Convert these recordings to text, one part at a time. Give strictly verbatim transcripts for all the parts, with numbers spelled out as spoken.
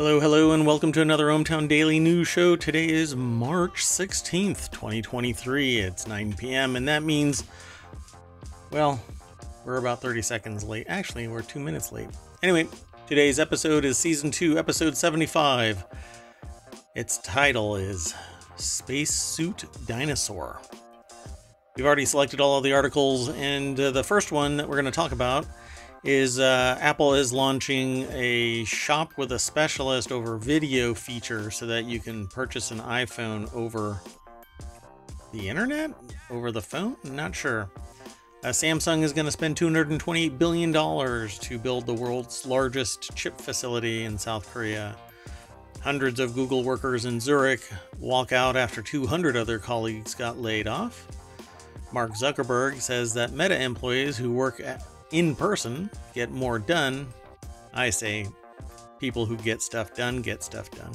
Hello, hello, and welcome to another OhmTown Daily News Show. Today is March sixteenth, twenty twenty-three. It's nine p m, and that means, well, we're about thirty seconds late. Actually, we're two minutes late. Anyway, today's episode is Season two, Episode seventy-five. Its title is Spacesuit Dinosaur. We've already selected all of the articles, and uh, the first one that we're going to talk about is uh, Apple is launching a shop with a specialist over video feature so that you can purchase an iPhone over the internet, over the phone. I'm not sure. Uh, Samsung is going to spend two hundred twenty-eight billion dollars to build the world's largest chip facility in South Korea. Hundreds of Google workers in Zurich walk out after two hundred other colleagues got laid off. Mark Zuckerberg says that Meta employees who work at in person get more done. I say people who get stuff done get stuff done.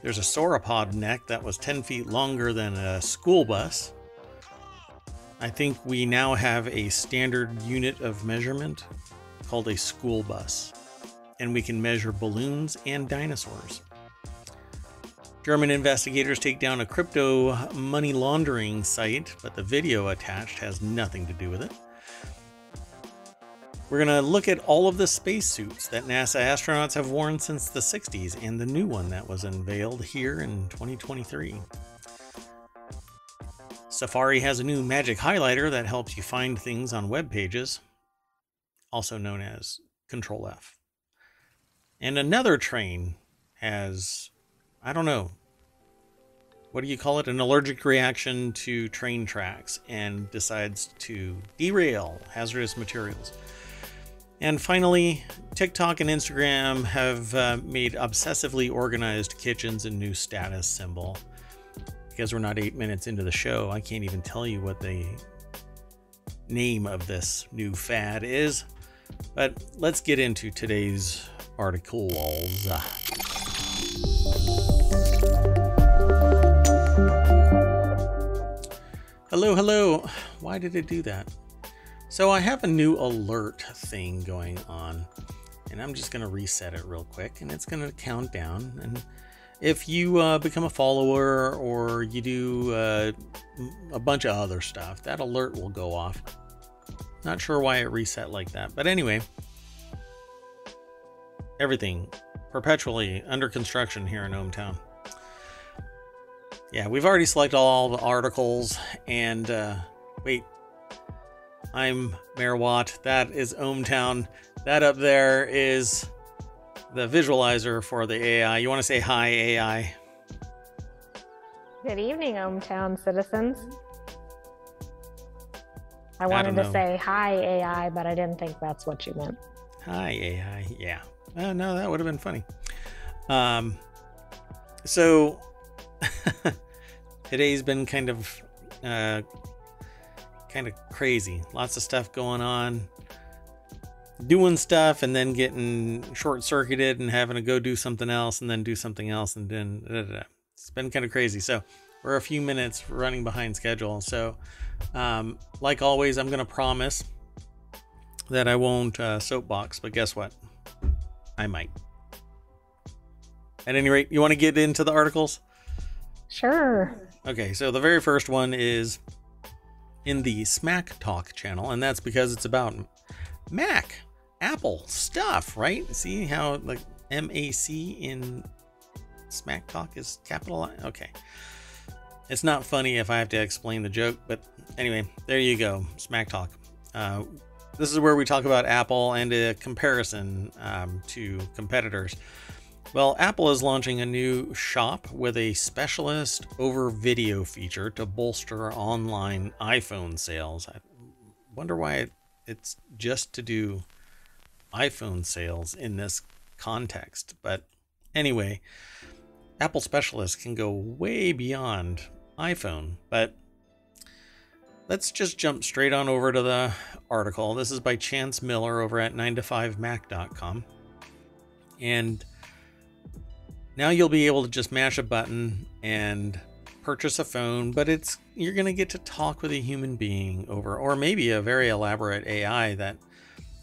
There's a sauropod neck that was ten feet longer than a school bus. I think we now have a standard unit of measurement called a school bus, and we can measure balloons and dinosaurs. German investigators take down a crypto money laundering site, but the video attached has nothing to do with it. We're going to look at all of the spacesuits that NASA astronauts have worn since the sixties and the new one that was unveiled here in twenty twenty-three. Safari has a new Magic Highlighter that helps you find things on web pages, also known as Control F. And another train has, I don't know, what do you call it? An allergic reaction to train tracks and decides to derail hazardous materials. And finally, TikTok and Instagram have uh, made obsessively organized kitchens a new status symbol. Because we're not eight minutes into the show, I can't even tell you what the name of this new fad is. But let's get into today's articles. Hello, hello. Why did it do that? So I have a new alert thing going on, and I'm just going to reset it real quick, and it's going to count down. And if you uh, become a follower or you do uh, a bunch of other stuff, that alert will go off. Not sure why it reset like that, but anyway, everything perpetually under construction here in OhmTown. Yeah, we've already selected all the articles, and uh, wait. I'm Mayor Watt. That is OhmTown. That up there is the visualizer for the A I. You want to say hi, A I? Good evening, OhmTown citizens. I wanted I to say hi, A I, but I didn't think that's what you meant. Hi, A I. Yeah. Oh, no, that would have been funny. Um, so today's been kind of... Uh, kind of crazy. Lots of stuff going on, doing stuff and then getting short-circuited and having to go do something else and then do something else, and then da, da, da. It's been kind of crazy, so we're a few minutes running behind schedule. So um like always, I'm gonna promise that I won't uh, soapbox, but guess what, I might. At any rate, you want to get into the articles? Sure. Okay, so the very first one is in the Smack Talk channel, and that's because it's about Mac, Apple stuff, right? See how like M A C in Smack Talk is capitalized? Okay. It's not funny if I have to explain the joke, but anyway, there you go. Smack Talk. Uh, this is where we talk about Apple and a comparison um, to competitors. Well, Apple is launching a new shop with a specialist over video feature to bolster online iPhone sales. I wonder why it's just to do iPhone sales in this context. But anyway, Apple specialists can go way beyond iPhone. But let's just jump straight on over to the article. This is by Chance Miller over at nine to five mac dot com. And now you'll be able to just mash a button and purchase a phone, but it's you're going to get to talk with a human being over, or maybe a very elaborate A I that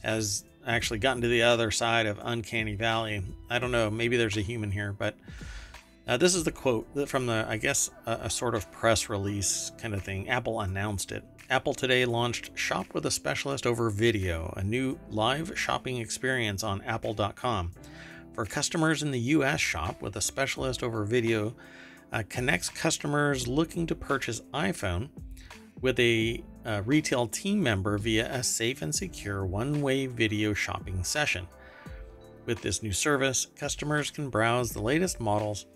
has actually gotten to the other side of uncanny valley. I don't know, maybe there's a human here, but uh, this is the quote from the, I guess, a, a sort of press release kind of thing. Apple announced it. Apple today launched Shop with a Specialist over Video, a new live shopping experience on apple dot com. For customers in the U S, Shop with a Specialist over Video uh, connects customers looking to purchase iPhone with a uh, retail team member via a safe and secure one-way video shopping session. With this new service, customers can browse the latest models,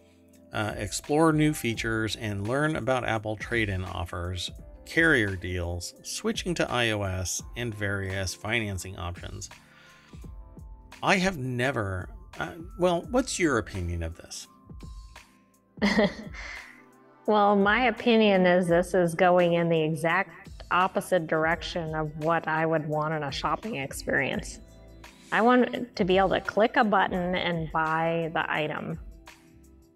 uh, explore new features, and learn about Apple trade-in offers, carrier deals, switching to iOS, and various financing options. I have never, uh, well, what's your opinion of this? Well, my opinion is this is going in the exact opposite direction of what I would want in a shopping experience. I want to be able to click a button and buy the item.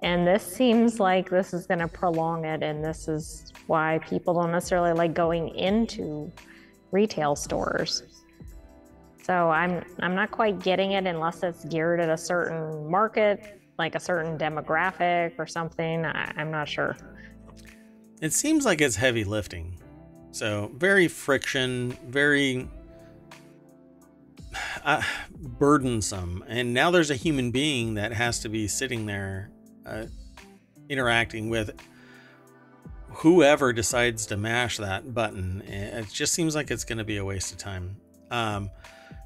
And this seems like this is going to prolong it, and this is why people don't necessarily like going into retail stores. So I'm, I'm not quite getting it unless it's geared at a certain market, like a certain demographic or something. I, I'm not sure. It seems like it's heavy lifting. So very friction, very uh, burdensome. And now there's a human being that has to be sitting there uh, interacting with whoever decides to mash that button. It just seems like it's going to be a waste of time. Um,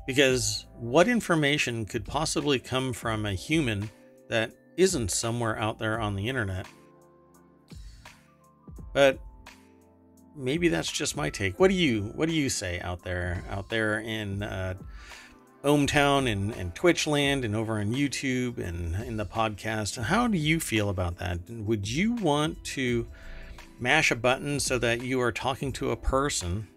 because what information could possibly come from a human that isn't somewhere out there on the internet? But maybe that's just my take. What do you what do you say out there out there in uh, OhmTown and, and Twitchland and over on YouTube and in the podcast? How do you feel about that? Would you want to mash a button so that you are talking to a person?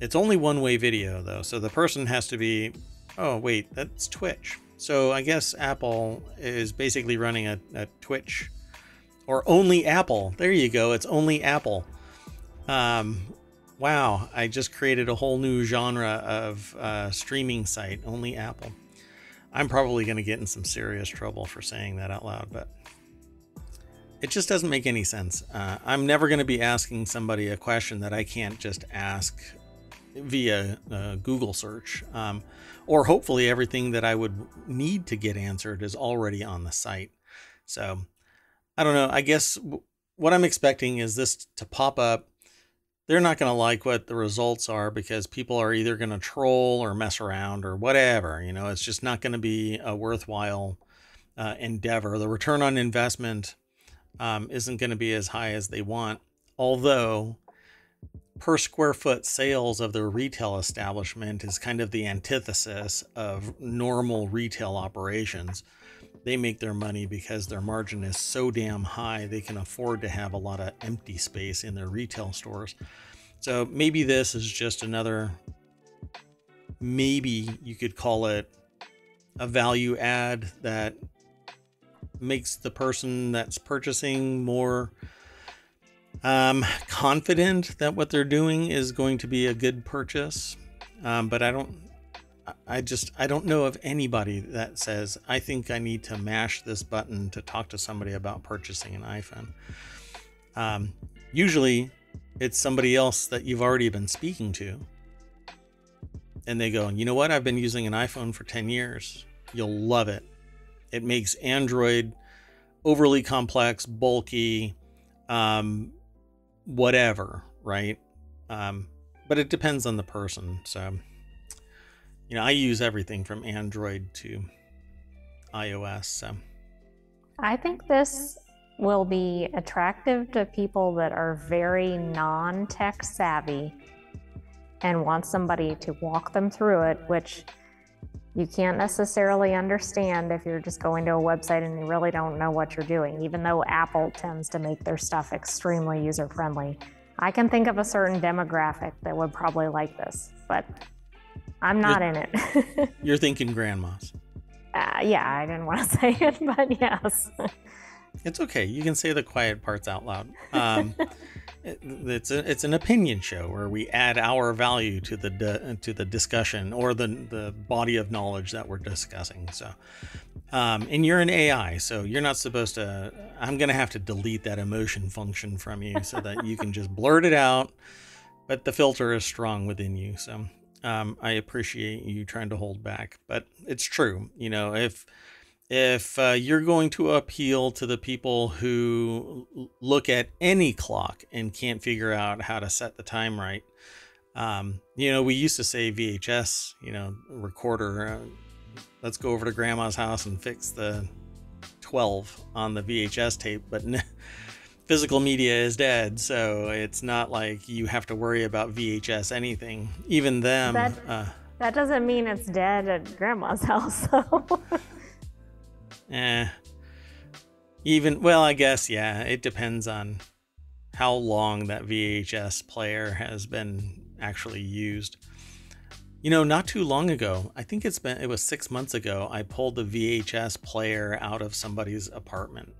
It's only one-way video though, so the person has to be, oh wait, that's Twitch. So I guess Apple is basically running a, a Twitch. Or only Apple. There you go. It's only Apple. Um, wow. I just created a whole new genre of uh, streaming site. Only Apple. I'm probably going to get in some serious trouble for saying that out loud, but it just doesn't make any sense. Uh, I'm never going to be asking somebody a question that I can't just ask via uh, Google search. Um, or hopefully everything that I would need to get answered is already on the site. So I don't know. I guess what I'm expecting is this to pop up. They're not going to like what the results are because people are either going to troll or mess around or whatever. You know, it's just not going to be a worthwhile uh, endeavor. The return on investment um, isn't going to be as high as they want. Although per square foot sales of their retail establishment is kind of the antithesis of normal retail operations. They make their money because their margin is so damn high, they can afford to have a lot of empty space in their retail stores. So maybe this is just another, maybe you could call it a value add that makes the person that's purchasing more um, confident that what they're doing is going to be a good purchase. Um, but I don't, I just, I don't know of anybody that says, I think I need to mash this button to talk to somebody about purchasing an iPhone. Um, usually it's somebody else that you've already been speaking to. And they go, you know what? I've been using an iPhone for ten years. You'll love it. It makes Android overly complex, bulky, um, whatever, right? Um, but it depends on the person. So you know, I use everything from Android to iOS. So I think this will be attractive to people that are very non-tech savvy and want somebody to walk them through it, which you can't necessarily understand if you're just going to a website and you really don't know what you're doing, even though Apple tends to make their stuff extremely user-friendly. I can think of a certain demographic that would probably like this, but I'm not in it. You're thinking grandmas. Uh, yeah, I didn't want to say it, but yes. It's okay. You can say the quiet parts out loud. Um, it, it's a, it's an opinion show where we add our value to the di- to the discussion or the the body of knowledge that we're discussing. So, um, and you're an A I, so you're not supposed to. I'm gonna have to delete that emotion function from you so that you can just blurt it out. But the filter is strong within you, so um, I appreciate you trying to hold back. But it's true, you know, if. If uh, you're going to appeal to the people who l- look at any clock and can't figure out how to set the time right, um, you know, we used to say V H S, you know, recorder, uh, let's go over to grandma's house and fix the twelve on the V H S tape. But n- physical media is dead. So it's not like you have to worry about V H S anything, even them. That, uh, that doesn't mean it's dead at grandma's house, though. Eh, even, well, I guess, yeah, it depends on how long that V H S player has been actually used. You know, not too long ago, I think it's been, it was six months ago, I pulled the V H S player out of somebody's apartment.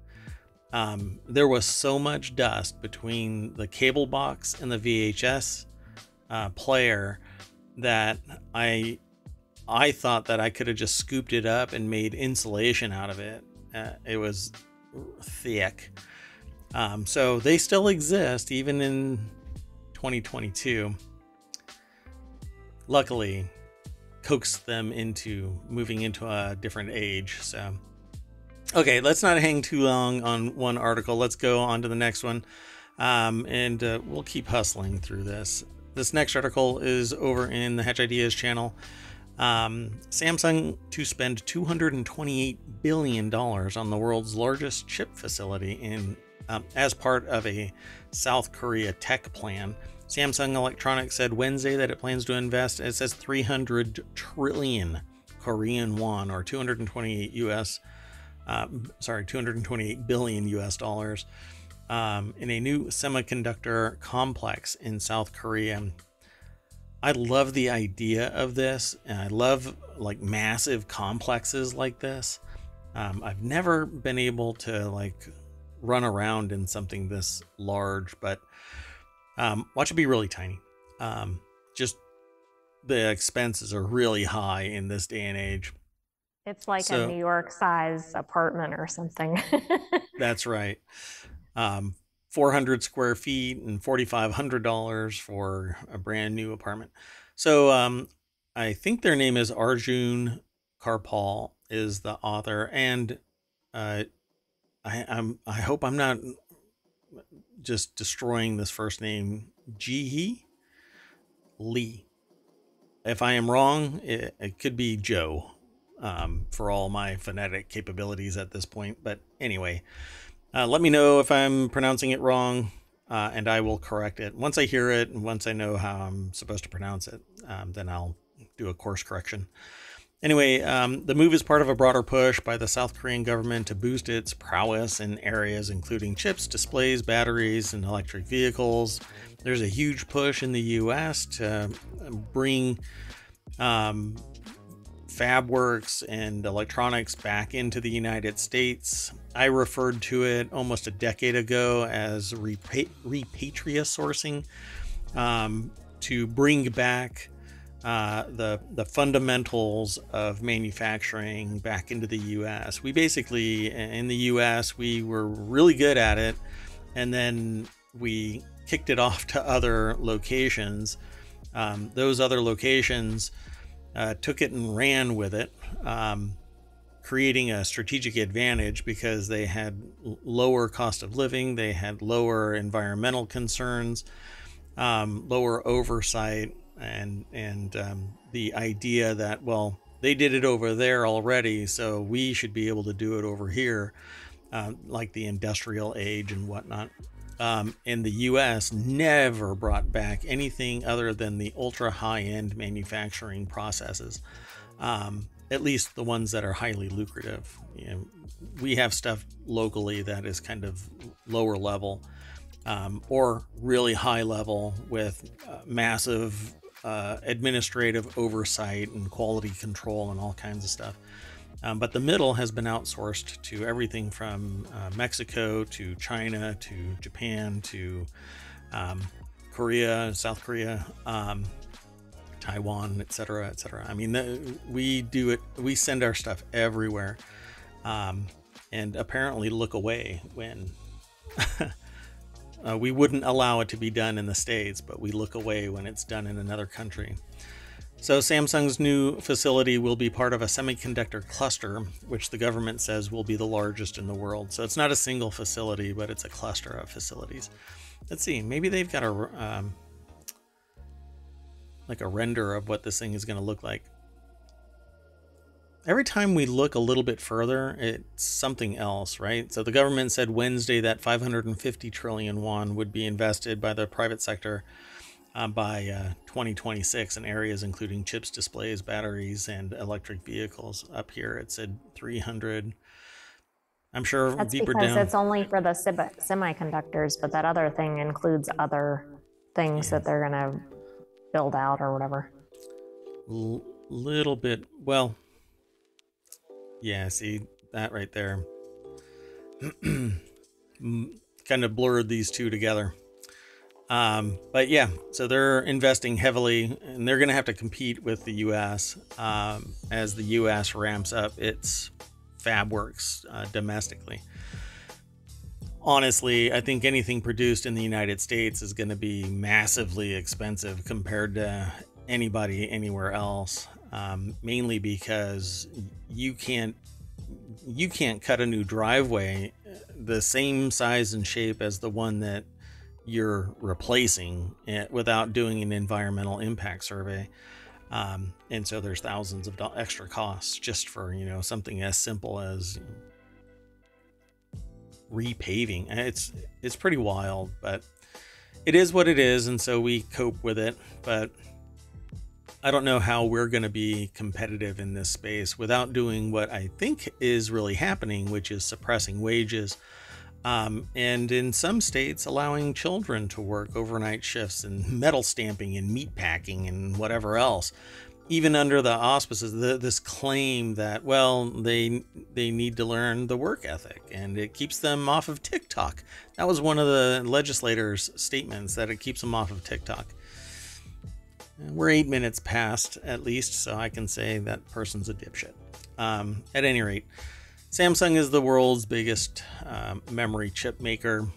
Um, there was so much dust between the cable box and the V H S uh, player that I... I thought that I could have just scooped it up and made insulation out of it. Uh, it was thick. Um, so they still exist even in twenty twenty-two. Luckily, coaxed them into moving into a different age. So, okay, let's not hang too long on one article. Let's go on to the next one. Um, and uh, we'll keep hustling through this. This next article is over in the Hatch Ideas channel. Um, Samsung to spend two hundred twenty-eight billion dollars on the world's largest chip facility in, um, as part of a South Korea tech plan. Samsung Electronics said Wednesday that it plans to invest, it says three hundred trillion Korean won, or two hundred twenty-eight U S, uh, sorry, two hundred twenty-eight billion U S dollars, um, in a new semiconductor complex in South Korea. I love the idea of this, and I love like massive complexes like this. Um, I've never been able to like run around in something this large, but um, watch it be really tiny. Um, just the expenses are really high in this day and age. It's like so, a New York size apartment or something. That's right. Um, four hundred square feet and four thousand five hundred dollars for a brand new apartment. So um, I think their name is Arjun Karpal is the author. And uh, I, I'm, I hope I'm not just destroying this first name. Jihe Lee. If I am wrong, it, it could be Joe um, for all my phonetic capabilities at this point. But anyway, Uh, let me know if I'm pronouncing it wrong, uh, and I will correct it. Once I hear it, and once I know how I'm supposed to pronounce it, um, then I'll do a course correction. Anyway, um, the move is part of a broader push by the South Korean government to boost its prowess in areas including chips, displays, batteries, and electric vehicles. There's a huge push in the U S to bring um, FabWorks and electronics back into the United States. I referred to it almost a decade ago as repatria sourcing, um, to bring back uh, the the fundamentals of manufacturing back into the U S. We basically, in the U S, we were really good at it, and then we kicked it off to other locations. Um, those other locations Uh, took it and ran with it, um, creating a strategic advantage because they had l- lower cost of living, they had lower environmental concerns, um, lower oversight, and and um, the idea that, well, they did it over there already, so we should be able to do it over here, uh, like the industrial age and whatnot. Um, and the U S never brought back anything other than the ultra high-end manufacturing processes, um, at least the ones that are highly lucrative. You know, we have stuff locally that is kind of lower level, um, or really high level with uh, massive uh, administrative oversight and quality control and all kinds of stuff. Um, but the middle has been outsourced to everything from uh, Mexico to China to Japan to um, Korea, South Korea, um, Taiwan, et cetera, et cetera. I mean, the, we do it. We send our stuff everywhere, um, and apparently look away when uh, we wouldn't allow it to be done in the States, but we look away when it's done in another country. So Samsung's new facility will be part of a semiconductor cluster, which the government says will be the largest in the world. So it's not a single facility, but it's a cluster of facilities. Let's see, maybe they've got a um, like a render of what this thing is going to look like. Every time we look a little bit further, it's something else, right? So the government said Wednesday that five hundred fifty trillion won would be invested by the private sector Uh, by uh, twenty twenty-six in areas including chips, displays, batteries, and electric vehicles. Up here it said three hundred. I'm sure that's deeper down. It's only for the semiconductors, but that other thing includes other things yeah. that they're gonna build out or whatever. L- little bit, well, yeah, see that right there kind of blurred these two together. Um, but yeah, so they're investing heavily, and they're going to have to compete with the U S um, as the U S ramps up its fab works uh, domestically. Honestly, I think anything produced in the United States is going to be massively expensive compared to anybody anywhere else, um, mainly because you can't you can't cut a new driveway the same size and shape as the one that you're replacing it without doing an environmental impact survey. Um, and so there's thousands of extra costs just for, you know, something as simple as repaving. It's, it's pretty wild, but it is what it is. And so we cope with it, but I don't know how we're going to be competitive in this space without doing what I think is really happening, which is suppressing wages. Um, and in some states, allowing children to work overnight shifts and metal stamping and meat packing and whatever else, even under the auspices, the, this claim that, well, they they need to learn the work ethic and it keeps them off of TikTok. That was one of the legislators' statements, that it keeps them off of TikTok. We're eight minutes past, at least, so I can say that person's a dipshit. Um, at any rate, Samsung is the world's biggest um, memory chip maker,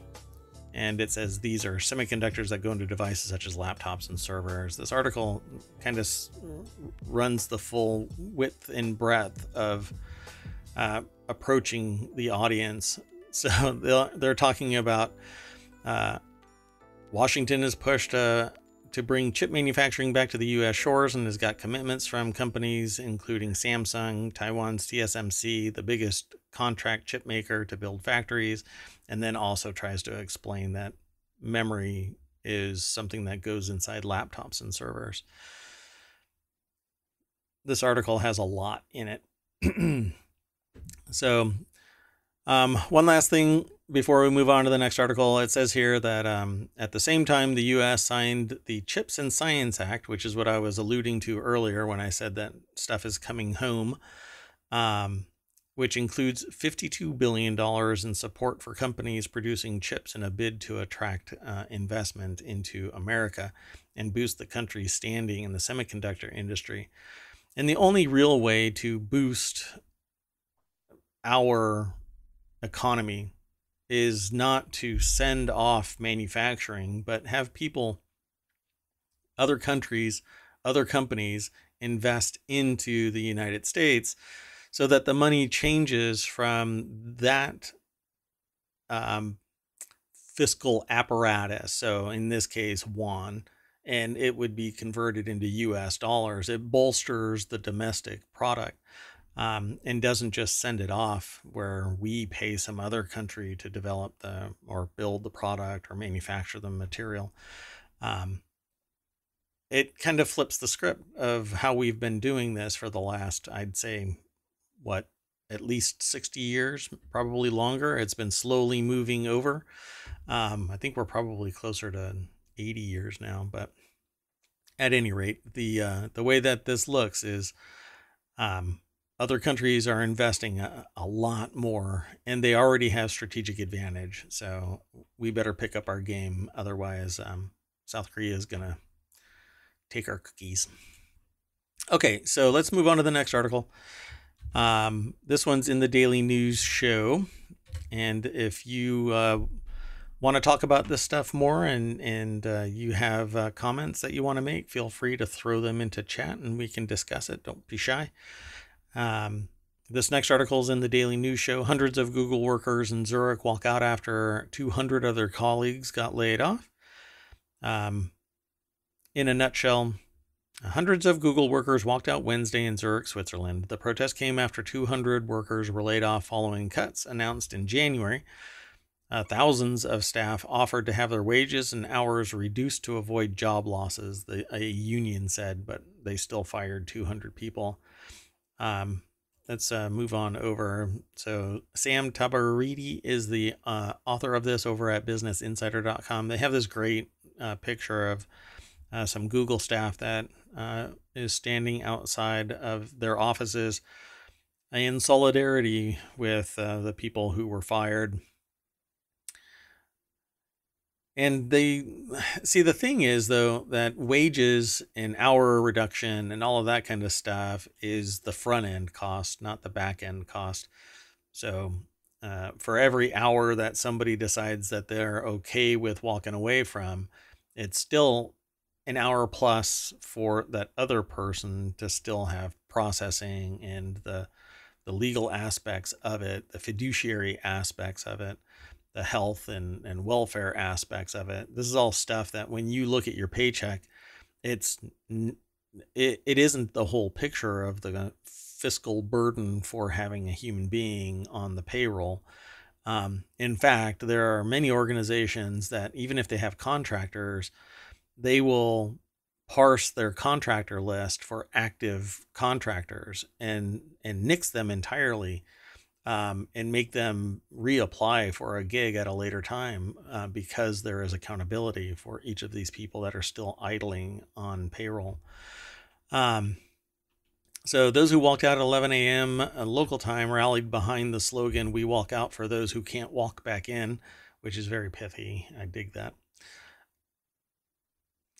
and it says these are semiconductors that go into devices such as laptops and servers. This article kind of runs the full width and breadth of uh, approaching the audience. So they're talking about uh, Washington has pushed a to bring chip manufacturing back to the U S shores and has got commitments from companies including Samsung, Taiwan's T S M C, the biggest contract chip maker, to build factories, and then also tries to explain that memory is something that goes inside laptops and servers. This article has a lot in it. So, um, one last thing before we move on to the next article. It says here that um, at the same time, the U S signed the Chips and Science Act, which is what I was alluding to earlier when I said that stuff is coming home, um, which includes fifty-two billion dollars in support for companies producing chips in a bid to attract uh, investment into America and boost the country's standing in the semiconductor industry. And the only real way to boost our economy is not to send off manufacturing, but have people, other countries, other companies invest into the United States so that the money changes from that um, fiscal apparatus. So in this case, won, and it would be converted into U S dollars. It bolsters the domestic product. Um, and doesn't just send it off where we pay some other country to develop the or build the product or manufacture the material. Um, it kind of flips the script of how we've been doing this for the last, I'd say, what, at least sixty years, probably longer. It's been slowly moving over. Um, I think we're probably closer to eighty years now, but at any rate, the uh, the way that this looks is um, Other countries are investing a, a lot more, and they already have strategic advantage. So we better pick up our game. Otherwise, um, South Korea is going to take our cookies. Okay, so let's move on to the next article. Um, this one's in the Daily News Show. And if you uh, want to talk about this stuff more and, and uh, you have uh, comments that you want to make, feel free to throw them into chat and we can discuss it. Don't be shy. Um, this next article is in the Daily News Show. Hundreds of Google workers in Zurich walk out after two hundred of their colleagues got laid off. Um, in a nutshell, hundreds of Google workers walked out Wednesday in Zurich, Switzerland. The protest came after two hundred workers were laid off following cuts announced in January. Uh, thousands of staff offered to have their wages and hours reduced to avoid job losses, the, a union said, but they still fired two hundred people. Um, let's uh, move on over. So Sam Tabaridi is the uh, author of this over at business insider dot com. They have this great uh, picture of uh, some Google staff that uh, is standing outside of their offices in solidarity with uh, the people who were fired. And they see, the thing is, though, that wages and hour reduction and all of that kind of stuff is the front end cost, not the back end cost. So uh, for every hour that somebody decides that they're OK with walking away from, it's still an hour plus for that other person to still have processing and the, the legal aspects of it, the fiduciary aspects of it, the health and, and welfare aspects of it. This is all stuff that when you look at your paycheck, it's it, it isn't the whole picture of the fiscal burden for having a human being on the payroll. Um, in fact, there are many organizations that even if they have contractors, they will parse their contractor list for active contractors and, and nix them entirely. Um, and make them reapply for a gig at a later time uh, because there is accountability for each of these people that are still idling on payroll. Um, so those who walked out at eleven a m local time rallied behind the slogan, "We walk out for those who can't walk back in," which is very pithy. I dig that.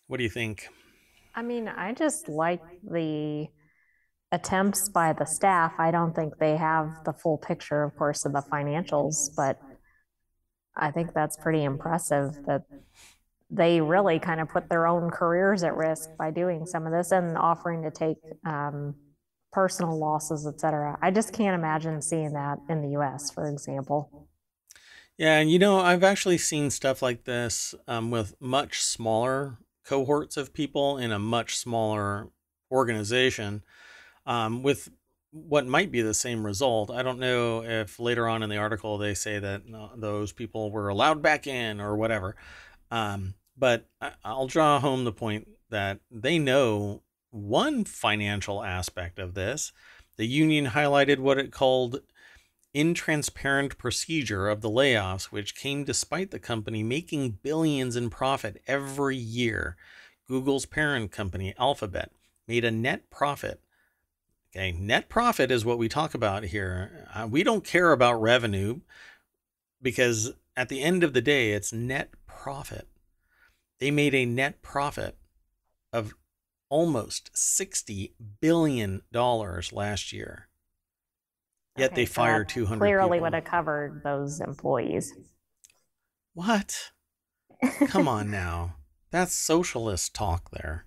What do you think? I mean, I just like the attempts by the staff. I don't think they have the full picture, of course, of the financials, but I think that's pretty impressive that they really kind of put their own careers at risk by doing some of this and offering to take um, personal losses, et cetera. I just can't imagine seeing that in the U S, for example. Yeah, and you know, I've actually seen stuff like this um, with much smaller cohorts of people in a much smaller organization. Um, with what might be the same result. I don't know if later on in the article they say that no, those people were allowed back in or whatever. Um, but I, I'll draw home the point that they know one financial aspect of this. The union highlighted what it called intransparent procedure of the layoffs, which came despite the company making billions in profit every year. Google's parent company, Alphabet, made a net profit. Okay, net profit is what we talk about here. Uh, we don't care about revenue because at the end of the day, it's net profit. They made a net profit of almost sixty billion dollars last year. Yet okay, they fired so two hundred clearly people. Clearly would have covered those employees. What? Come on now. That's socialist talk there.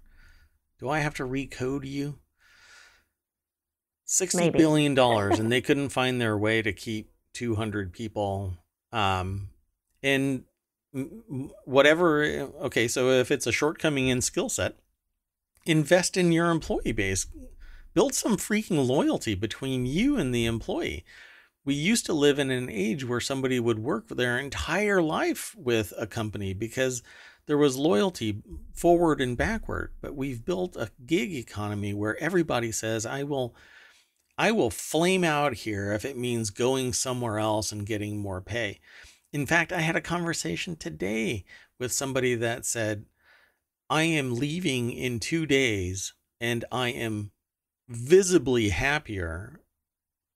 Do I have to recode you? sixty billion dollars and they couldn't find their way to keep two hundred people. Um, and whatever. Okay. So if it's a shortcoming in skill set, invest in your employee base, build some freaking loyalty between you and the employee. We used to live in an age where somebody would work their entire life with a company because there was loyalty forward and backward, but we've built a gig economy where everybody says, I will, I will flame out here if it means going somewhere else and getting more pay. In fact, I had a conversation today with somebody that said, I am leaving in two days and I am visibly happier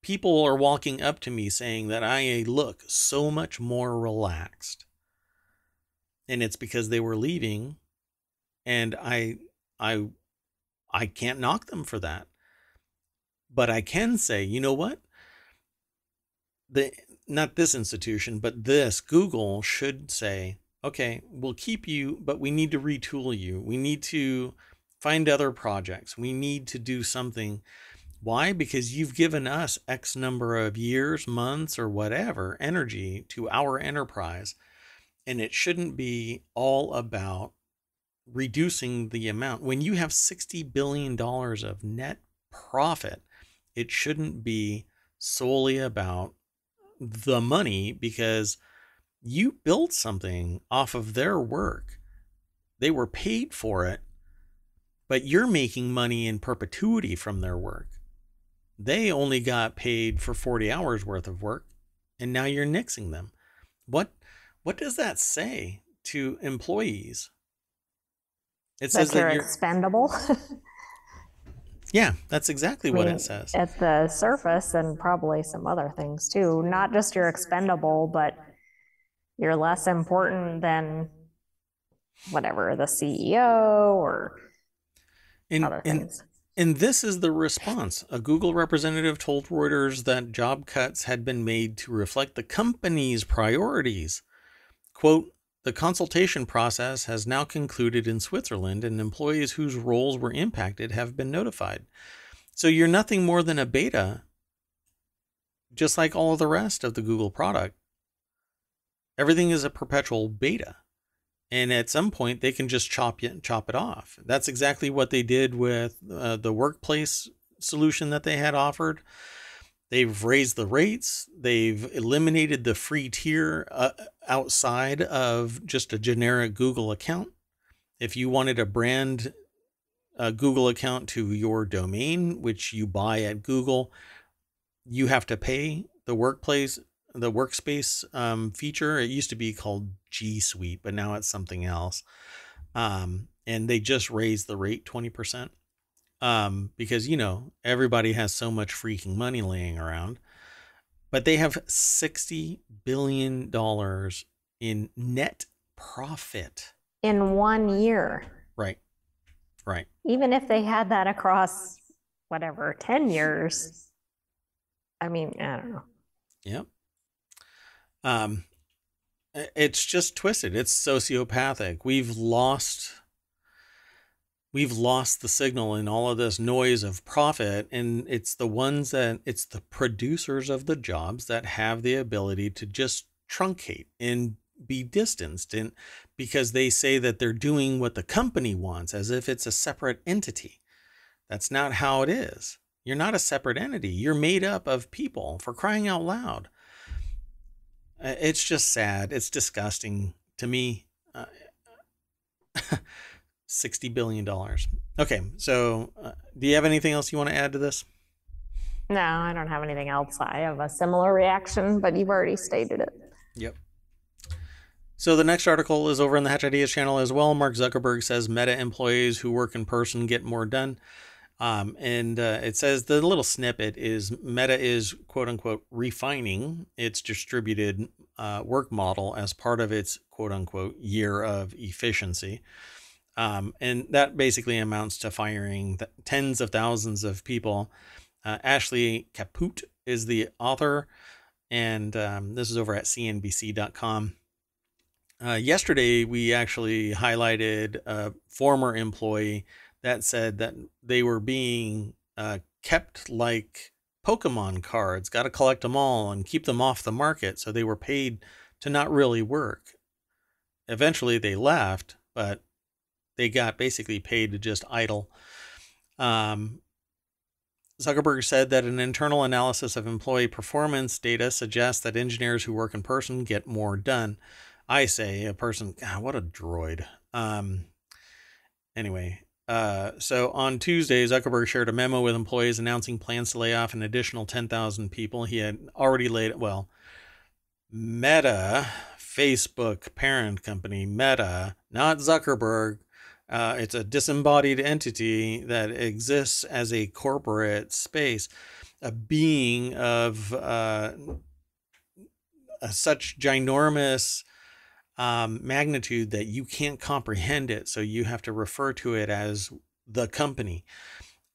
people are walking up to me saying that I look so much more relaxed. And it's because they were leaving, and I, I, I can't knock them for that. But I can say, you know what? The, not this institution, but this Google should say, okay, we'll keep you, but we need to retool you. We need to find other projects. We need to do something. Why? Because you've given us X number of years, months, or whatever energy to our enterprise. And it shouldn't be all about reducing the amount. When you have sixty billion dollars of net profit, it shouldn't be solely about the money, because you built something off of their work. They were paid for it, but you're making money in perpetuity from their work. They only got paid for forty hours worth of work, and now you're nixing them. What what does that say to employees? It says that, that you're expendable. Yeah, that's exactly I mean, what it says. At the surface, and probably some other things too. Not just you're expendable, but you're less important than whatever, the C E O or and, other things. And, and this is the response. A Google representative told Reuters that job cuts had been made to reflect the company's priorities. Quote, the consultation process has now concluded in Switzerland, and employees whose roles were impacted have been notified. So you're nothing more than a beta, just like all of the rest of the Google product. Everything is a perpetual beta. And at some point, they can just chop it, chop it off. That's exactly what they did with uh, the workplace solution that they had offered. They've raised the rates. They've eliminated the free tier uh, outside of just a generic Google account. If you wanted to brand a Google account to your domain, which you buy at Google, you have to pay the workplace, the workspace um, feature. It used to be called G Suite, but now it's something else. Um, and they just raised the rate twenty percent. Um, because, you know, everybody has so much freaking money laying around, but they have sixty billion dollars in net profit in one year. Right. Right. Even if they had that across whatever, ten years. I mean, I don't know. Yep. Um, it's just twisted. It's sociopathic. We've lost We've lost the signal in all of this noise of profit, and it's the ones that, it's the producers of the jobs that have the ability to just truncate and be distanced, and because they say that they're doing what the company wants as if it's a separate entity. That's not how it is. You're not a separate entity. You're made up of people, for crying out loud. It's just sad. It's disgusting to me. Uh, sixty billion dollars. Okay, so uh, do you have anything else you want to add to this? No, I don't have anything else. I have a similar reaction, but you've already stated it. Yep. So the next article is over in the Hatch Ideas channel as well. Mark Zuckerberg says Meta employees who work in person get more done. Um, and uh, it says the little snippet is Meta is, quote unquote, refining its distributed uh, work model as part of its, quote unquote, year of efficiency. Um, and that basically amounts to firing th- tens of thousands of people. Uh, Ashley Caput is the author, and um, this is over at C N B C dot com. Uh, yesterday, we actually highlighted a former employee that said that they were being uh, kept like Pokemon cards, got to collect them all and keep them off the market. So they were paid to not really work. Eventually, they left, but they got basically paid to just idle. Um, Zuckerberg said that an internal analysis of employee performance data suggests that engineers who work in person get more done. I say a person, God, what a droid. Um, anyway, uh, so on Tuesday, Zuckerberg shared a memo with employees announcing plans to lay off an additional ten thousand people. He had already laid, well, Meta, Facebook parent company, Meta, not Zuckerberg, Uh, it's a disembodied entity that exists as a corporate space. a being of uh, a such ginormous um, magnitude that you can't comprehend it. So you have to refer to it as the company,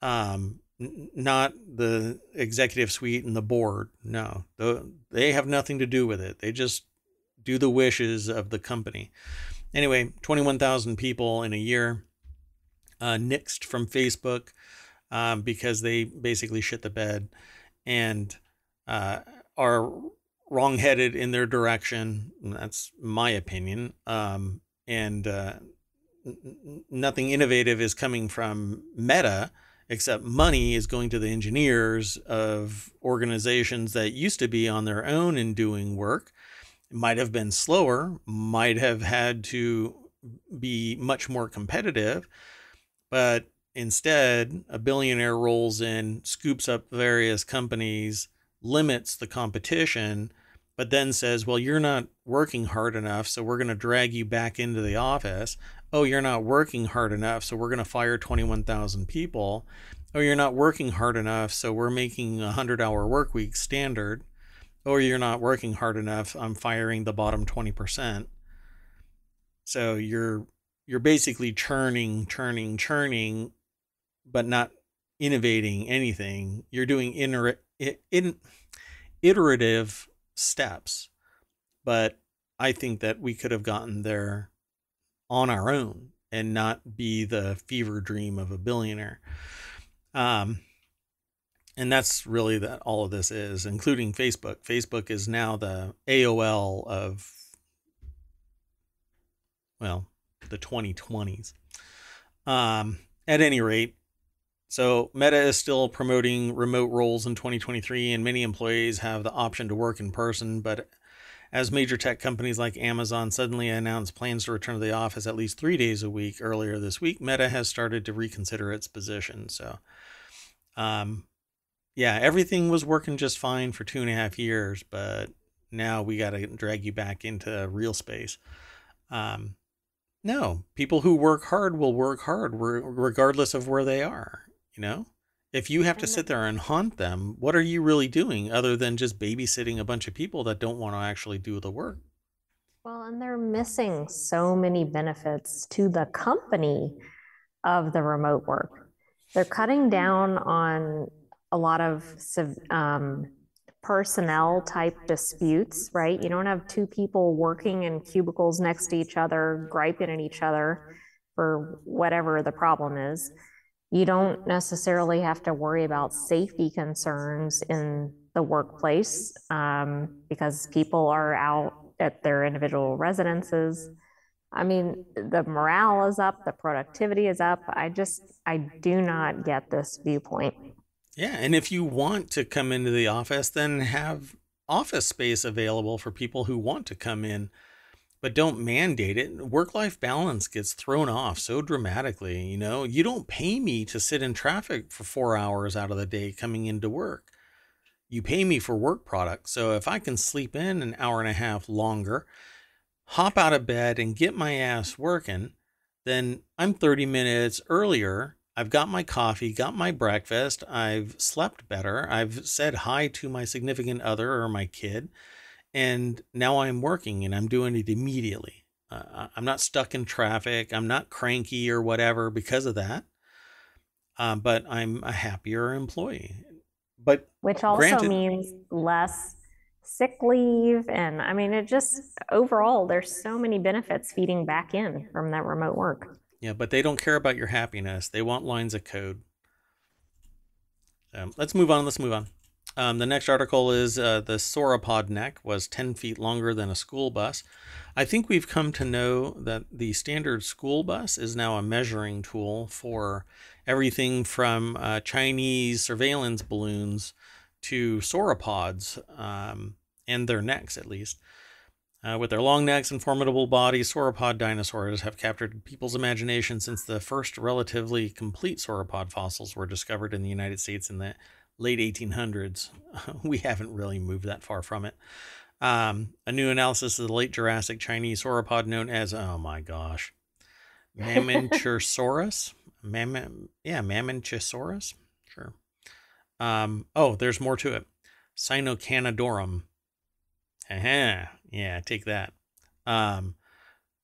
um, not the executive suite and the board. No, the, they have nothing to do with it. They just do the wishes of the company. Anyway, twenty-one thousand people in a year uh, nixed from Facebook um, because they basically shit the bed and uh, are wrongheaded in their direction. That's my opinion. Um, and uh, nothing innovative is coming from Meta, except money is going to the engineers of organizations that used to be on their own and doing work. Might have been slower, might have had to be much more competitive, but instead a billionaire rolls in, scoops up various companies, limits the competition, but then says, well, you're not working hard enough, so we're going to drag you back into the office. Oh, you're not working hard enough, so we're going to fire twenty-one thousand people. Oh, you're not working hard enough, so we're making a hundred-hour work week standard. Oh, you're not working hard enough, I'm firing the bottom twenty percent. So you're you're basically churning, churning, churning, but not innovating anything. You're doing iter in iterative steps. But I think that we could have gotten there on our own and not be the fever dream of a billionaire. Um, And that's really that all of this is, including Facebook. Facebook is now the A O L of, well, the twenty twenties. Um, at any rate, so Meta is still promoting remote roles in twenty twenty-three, and many employees have the option to work in person. But as major tech companies like Amazon suddenly announced plans to return to the office at least three days a week earlier this week, Meta has started to reconsider its position. So, um, yeah, everything was working just fine for two and a half years, but now we got to drag you back into real space. Um, no, people who work hard will work hard regardless of where they are. You know, if you have to sit there and haunt them, what are you really doing other than just babysitting a bunch of people that don't want to actually do the work? Well, and they're missing so many benefits to the company of the remote work. They're cutting down on a lot of um, personnel type disputes, right? You don't have two people working in cubicles next to each other, griping at each other for whatever the problem is. You don't necessarily have to worry about safety concerns in the workplace um, because people are out at their individual residences. I mean, the morale is up, the productivity is up. I just, I do not get this viewpoint. Yeah, and if you want to come into the office, then have office space available for people who want to come in, but don't mandate it. Work-life balance gets thrown off so dramatically, you know. You don't pay me to sit in traffic for four hours out of the day coming into work. You pay me for work product. So if I can sleep in an hour and a half longer, hop out of bed and get my ass working, then I'm thirty minutes earlier. I've got my coffee, got my breakfast, I've slept better, I've said hi to my significant other or my kid, and now I'm working and I'm doing it immediately. Uh, I'm not stuck in traffic, I'm not cranky or whatever because of that, uh, but I'm a happier employee. But which also granted, means less sick leave, and I mean, it just, overall, there's so many benefits feeding back in from that remote work. Yeah, but they don't care about your happiness. They want lines of code. Um, let's move on. Let's move on. Um, the next article is uh, the sauropod neck was ten feet longer than a school bus. I think we've come to know that the standard school bus is now a measuring tool for everything from uh, Chinese surveillance balloons to sauropods, um, and their necks at least. Uh, with their long necks and formidable bodies, sauropod dinosaurs have captured people's imagination since the first relatively complete sauropod fossils were discovered in the United States in the late eighteen hundreds. We haven't really moved that far from it. Um, a new analysis of the late Jurassic Chinese sauropod known as, oh my gosh, Mamenchisaurus? Mammon, yeah, Mamenchisaurus? Sure. Um, oh, there's more to it. Sinocanadorum. Uh-huh. Yeah, take that. Um,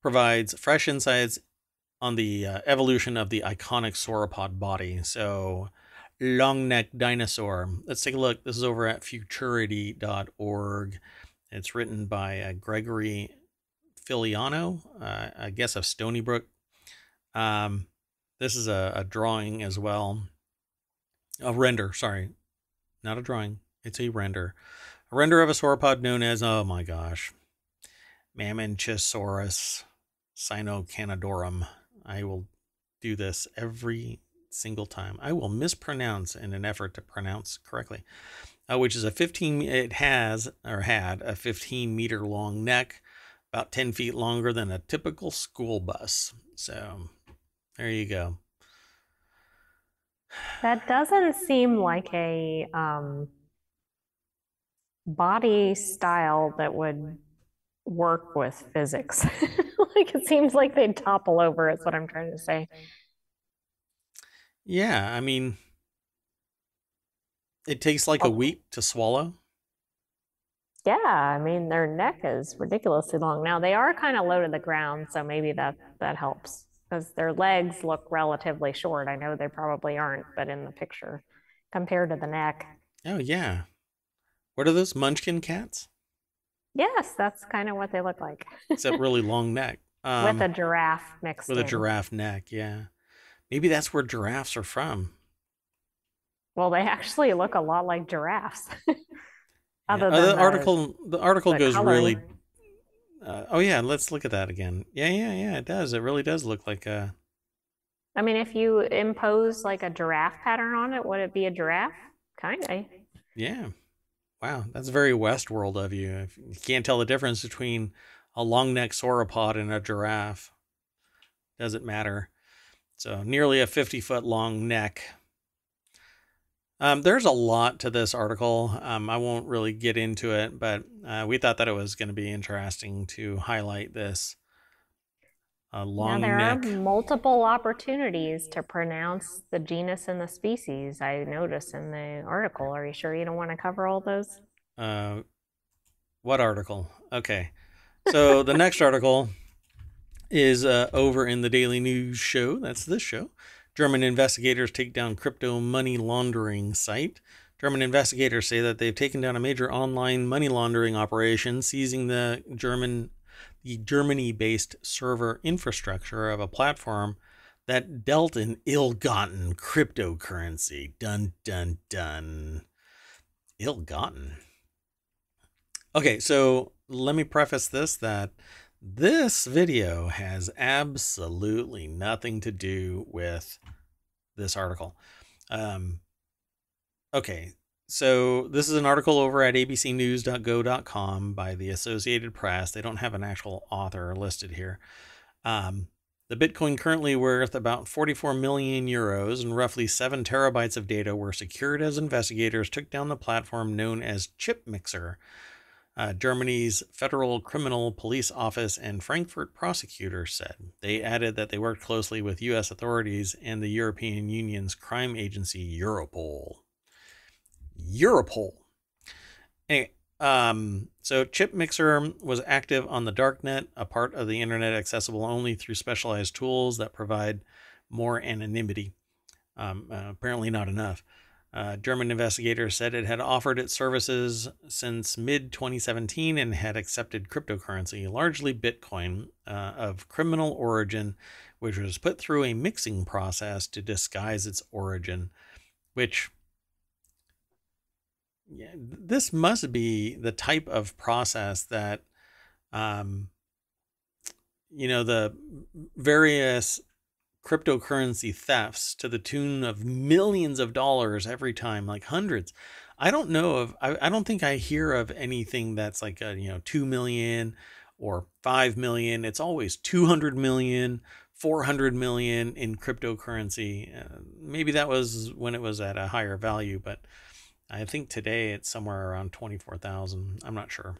provides fresh insights on the uh, evolution of the iconic sauropod body. So, long-necked dinosaur. Let's take a look. This is over at futurity dot org. It's written by uh, Gregory Filiano, uh, I guess of Stony Brook. Um, this is a, a drawing as well. A render, sorry. Not a drawing. It's a render. A render of a sauropod known as, oh my gosh, Mamenchisaurus Sinocanadorum. I will do this every single time. I will mispronounce in an effort to pronounce correctly, uh, which is a fifteen, it has or had a fifteen meter long neck, about ten feet longer than a typical school bus. So there you go. That doesn't seem like a um, body style that would work with physics. Like, it seems like they'd topple over is what I'm trying to say. Yeah, I mean, it takes like a week to swallow. Yeah, I mean, their neck is ridiculously long. Now, they are kind of low to the ground, so maybe that, that helps. Because their legs look relatively short. I know they probably aren't, but in the picture, compared to the neck. Oh, yeah. What are those, munchkin cats? Yes, that's kind of what they look like. Except really long neck. Um, with a giraffe mixed in. With a giraffe neck, yeah. Maybe that's where giraffes are from. Well, they actually look a lot like giraffes. Other yeah. than uh, the, the article, the article the goes coloring. really. Uh, oh yeah, let's look at that again. Yeah, yeah, yeah. It does. It really does look like a. I mean, if you impose like a giraffe pattern on it, would it be a giraffe? Kind of. Yeah. Wow, that's very Westworld of you. If you can't tell the difference between a long-necked sauropod and a giraffe. Doesn't matter. So nearly a fifty foot long neck. Um, there's a lot to this article. Um, I won't really get into it, but uh, we thought that it was going to be interesting to highlight this. Uh, long now, there neck. Are multiple opportunities to pronounce the genus and the species, I noticed in the article. Are you sure you don't want to cover all those? Uh, what article? Okay. So the next article is uh, over in the Daily News show. That's this show. German investigators take down crypto money laundering site. German investigators say that they've taken down a major online money laundering operation, seizing the German, the Germany-based server infrastructure of a platform that dealt in ill-gotten cryptocurrency. Dun, dun, dun. Ill-gotten. Okay, so let me preface this that this video has absolutely nothing to do with this article. Um, okay, so this is an article over at a b c news dot go dot com by the Associated Press. They don't have an actual author listed here. Um, the Bitcoin currently worth about forty-four million euros and roughly seven terabytes of data were secured as investigators took down the platform known as Chip Mixer. Uh, Germany's Federal Criminal Police Office and Frankfurt prosecutors said. They added that they worked closely with U S authorities and the European Union's crime agency, Europol. Europol. Anyway, um, so Chip Mixer was active on the darknet, a part of the internet accessible only through specialized tools that provide more anonymity. Um, uh, apparently not enough. Uh, German investigators said it had offered its services since mid twenty seventeen and had accepted cryptocurrency, largely Bitcoin, uh, of criminal origin, which was put through a mixing process to disguise its origin, which yeah, this must be the type of process that, um, you know, the various cryptocurrency thefts to the tune of millions of dollars every time, like hundreds. I don't know of, I, I don't think I hear of anything that's like a, you know, two million or five million. It's always two hundred million, four hundred million in cryptocurrency. Uh, maybe that was when it was at a higher value, but I think today it's somewhere around twenty-four thousand. I'm not sure.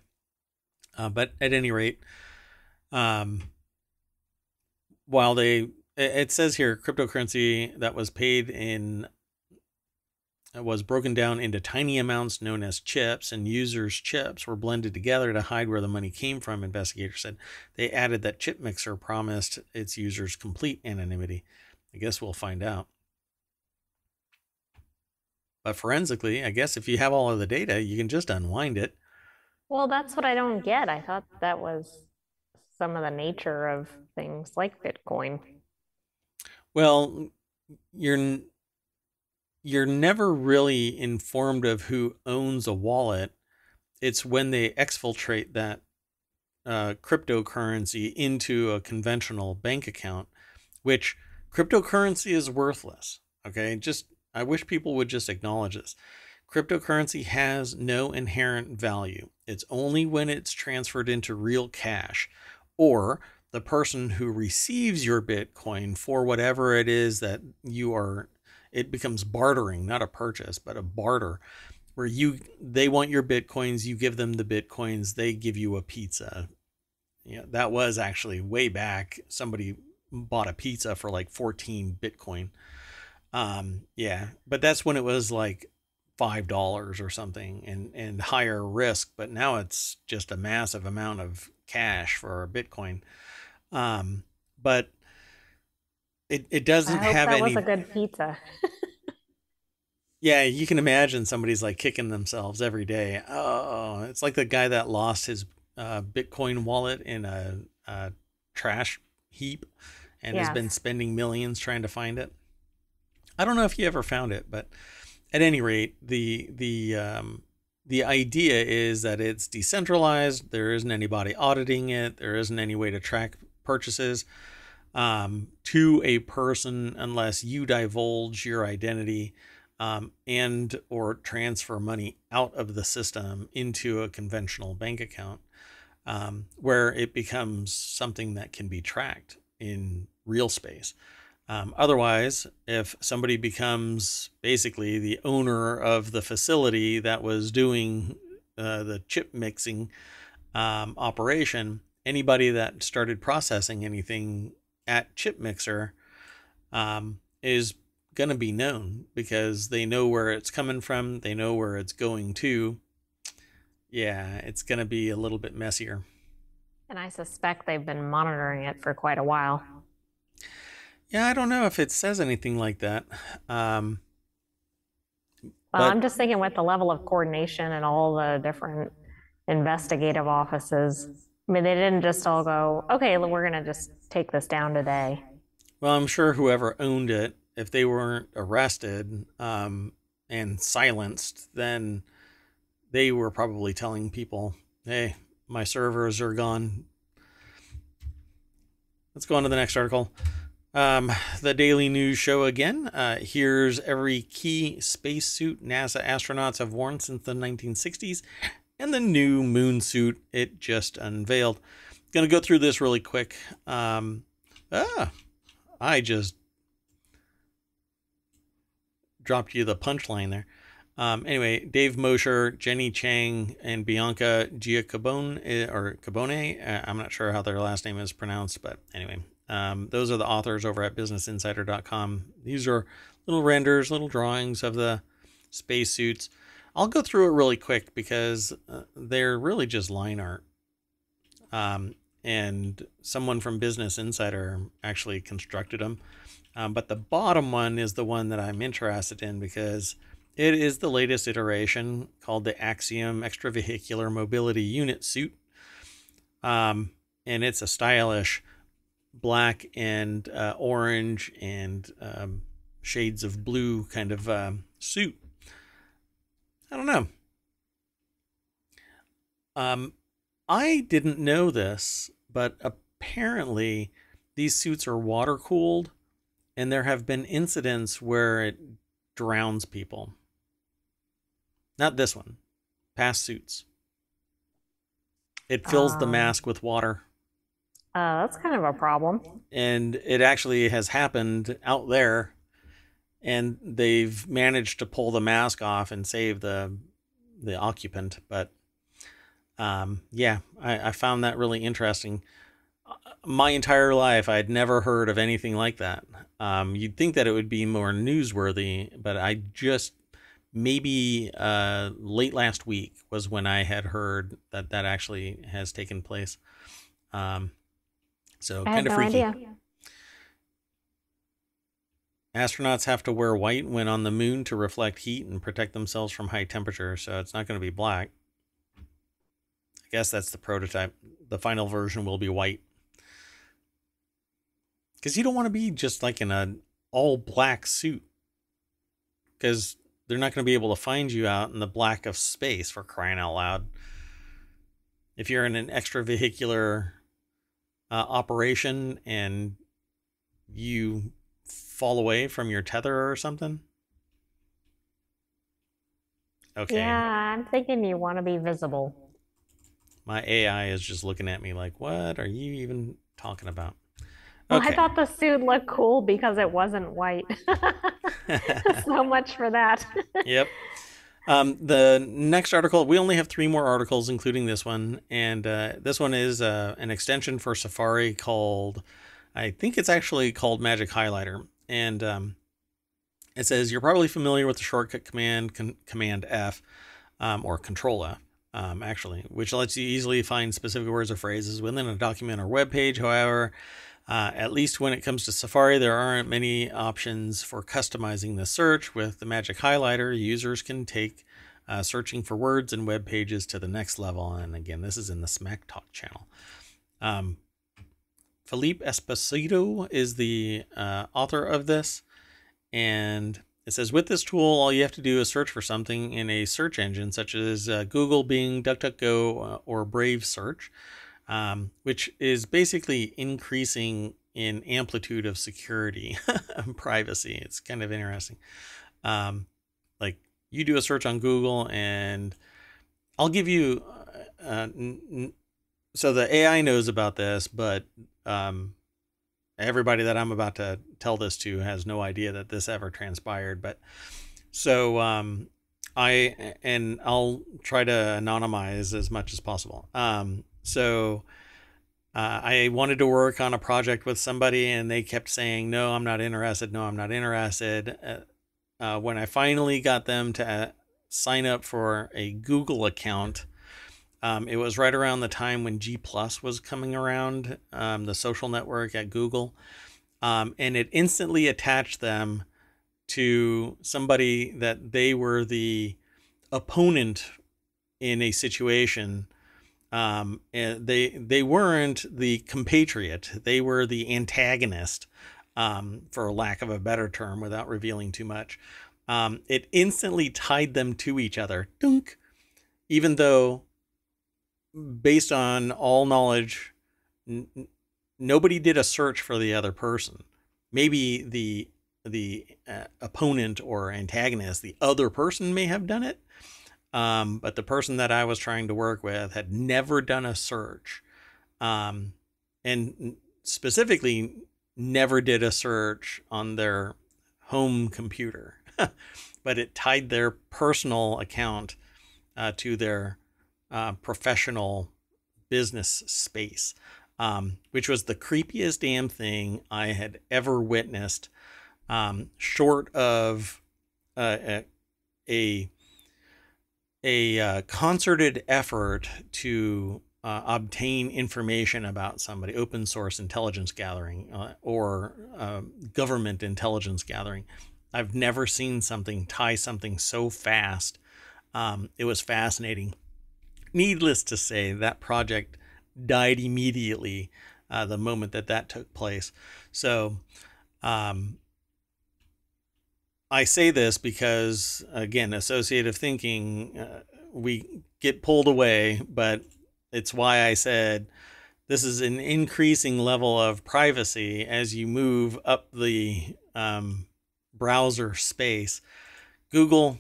Uh, but at any rate, um, while they, it says here, cryptocurrency that was paid in was broken down into tiny amounts known as chips, and users' chips were blended together to hide where the money came from, investigators said. They added that Chip Mixer promised its users complete anonymity. I guess we'll find out. But forensically, I guess if you have all of the data, you can just unwind it. Well, that's what I don't get. I thought that was some of the nature of things like Bitcoin. Well, you're... You're never really informed of who owns a wallet. It's when they exfiltrate that uh, cryptocurrency into a conventional bank account, which cryptocurrency is worthless. Okay, just I wish people would just acknowledge this. Cryptocurrency has no inherent value. It's only when it's transferred into real cash, or the person who receives your Bitcoin for whatever it is that you are. It becomes bartering, not a purchase, but a barter, where you they want your Bitcoins, you give them the Bitcoins, they give you a pizza. You know, that was actually way back. Somebody bought a pizza for like fourteen Bitcoin. Um, yeah, but that's when it was like five dollars or something, and, and higher risk. But now it's just a massive amount of cash for Bitcoin. Um, but It, it doesn't I hope have that any. That was a good pizza. Yeah, you can imagine somebody's like kicking themselves every day. Oh, it's like the guy that lost his uh, Bitcoin wallet in a, a trash heap and yes. has been spending millions trying to find it. I don't know if you ever found it, but at any rate, the the um, the idea is that it's decentralized. There isn't anybody auditing it. There isn't any way to track purchases. Um, to a person, unless you divulge your identity, um, and or transfer money out of the system into a conventional bank account, um, where it becomes something that can be tracked in real space. Um, otherwise, if somebody becomes basically the owner of the facility that was doing uh, the chip mixing um, operation, anybody that started processing anything at Chip Mixer um, is going to be known, because they know where it's coming from. They know where it's going to. Yeah, it's going to be a little bit messier. And I suspect they've been monitoring it for quite a while. Yeah, I don't know if it says anything like that. Um, well, I'm just thinking with the level of coordination and all the different investigative offices, I mean, they didn't just all go, okay, we're going to just take this down today. Well, I'm sure whoever owned it, if they weren't arrested um, and silenced, then they were probably telling people, hey, my servers are gone. Let's go on to the next article. Um, the Daily News Show again. Uh, here's every key spacesuit NASA astronauts have worn since the nineteen sixties. And the new moon suit it just unveiled. Gonna go through this really quick. Um, ah, I just dropped you the punchline there. Um, anyway, Dave Mosher, Jenny Chang, and Bianca Giacobone, or Cabone, I'm not sure how their last name is pronounced, but anyway, um, those are the authors over at business insider dot com. These are little renders, little drawings of the spacesuits. I'll go through it really quick because uh, they're really just line art. Um, and someone from Business Insider actually constructed them. Um, but the bottom one is the one that I'm interested in because it is the latest iteration called the Axiom Extravehicular Mobility Unit suit. Um, and it's a stylish black and uh, orange and um, shades of blue kind of um, suit. I don't know. Um, I didn't know this, but apparently these suits are water cooled, and there have been incidents where it drowns people. Not this one. Past suits. It fills um, the mask with water. Uh, that's kind of a problem. And it actually has happened out there. And they've managed to pull the mask off and save the the occupant. But um, yeah, I, I found that really interesting. My entire life, I'd never heard of anything like that. Um, you'd think that it would be more newsworthy, but I just maybe uh, late last week was when I had heard that that actually has taken place. Um, so kind of freaky. I have no idea. Astronauts have to wear white when on the moon to reflect heat and protect themselves from high temperature, so it's not going to be black. I guess that's the prototype. The final version will be white. Because you don't want to be just like in an all black suit. Because they're not going to be able to find you out in the black of space, for crying out loud. If you're in an extravehicular uh, operation and you fall away from your tether or something. Okay. Yeah, I'm thinking you want to be visible. My A I is just looking at me like, what are you even talking about? Well, okay. I thought the suit looked cool because it wasn't white. So much for that. Yep. Um, the next article, we only have three more articles, including this one. And uh, this one is uh, an extension for Safari called, I think it's actually called Magic Highlighter. And um, it says, you're probably familiar with the shortcut command, con- command F um, or control F. Um, actually, which lets you easily find specific words or phrases within a document or web page. However, uh, at least when it comes to Safari, there aren't many options for customizing the search. With the Magic Highlighter, users can take uh, searching for words and web pages to the next level. And again, this is in the Smack Talk channel. Um, Philippe Esposito is the uh, author of this, and it says, with this tool, all you have to do is search for something in a search engine, such as uh, Google, Bing, DuckDuckGo, uh, or Brave Search, um, which is basically increasing in amplitude of security and privacy. It's kind of interesting. Um, like, you do a search on Google, and I'll give you... Uh, n- n- so the A I knows about this, but... Um, Everybody that I'm about to tell this to has no idea that this ever transpired. But so um, I and I'll try to anonymize as much as possible. Um, so uh, I wanted to work on a project with somebody and they kept saying, no, I'm not interested. No, I'm not interested. Uh, uh, when I finally got them to uh, sign up for a Google account, Um, it was right around the time when G Plus was coming around, um, the social network at Google, um, and it instantly attached them to somebody that they were the opponent in a situation. Um, and they they weren't the compatriot; they were the antagonist, um, for lack of a better term, without revealing too much. Um, it instantly tied them to each other, dunk, even though, based on all knowledge, n- nobody did a search for the other person. Maybe the the uh, opponent or antagonist, the other person, may have done it, um, but the person that I was trying to work with had never done a search, um, and specifically never did a search on their home computer, but it tied their personal account uh, to their Uh, professional business space, um, which was the creepiest damn thing I had ever witnessed, um, short of uh, a a, a uh, concerted effort to uh, obtain information about somebody, open source intelligence gathering uh, or uh, government intelligence gathering. I've never seen something tie something so fast. Um, it was fascinating. Needless to say, that project died immediately uh, the moment that that took place. So um, I say this because, again, associative thinking, uh, we get pulled away, but it's why I said this is an increasing level of privacy as you move up the um, browser space. Google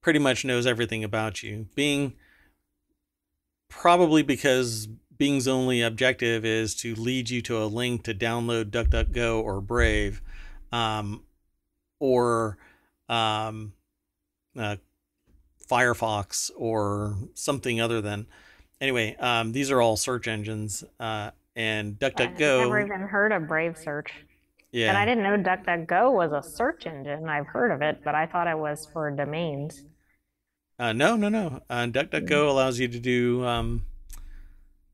pretty much knows everything about you. Bing, probably because Bing's only objective is to lead you to a link to download DuckDuckGo or Brave, um, or um, uh, Firefox or something other than. Anyway, um, these are all search engines, uh, and DuckDuckGo. I've never even heard of Brave Search. Yeah. And I didn't know DuckDuckGo was a search engine. I've heard of it, but I thought it was for domains. Uh, no, no, no. Uh, DuckDuckGo allows you to do um,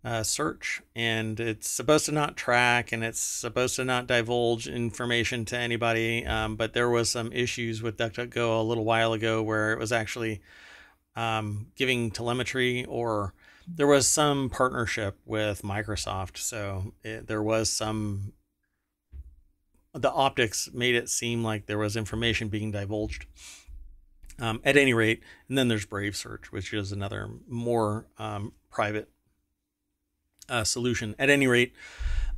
uh, search, and it's supposed to not track, and it's supposed to not divulge information to anybody. Um, but there was some issues with DuckDuckGo a little while ago where it was actually um, giving telemetry, or there was some partnership with Microsoft. So it, there was some, the optics made it seem like there was information being divulged. Um, at any rate, and then there's Brave Search, which is another more um, private uh, solution. At any rate,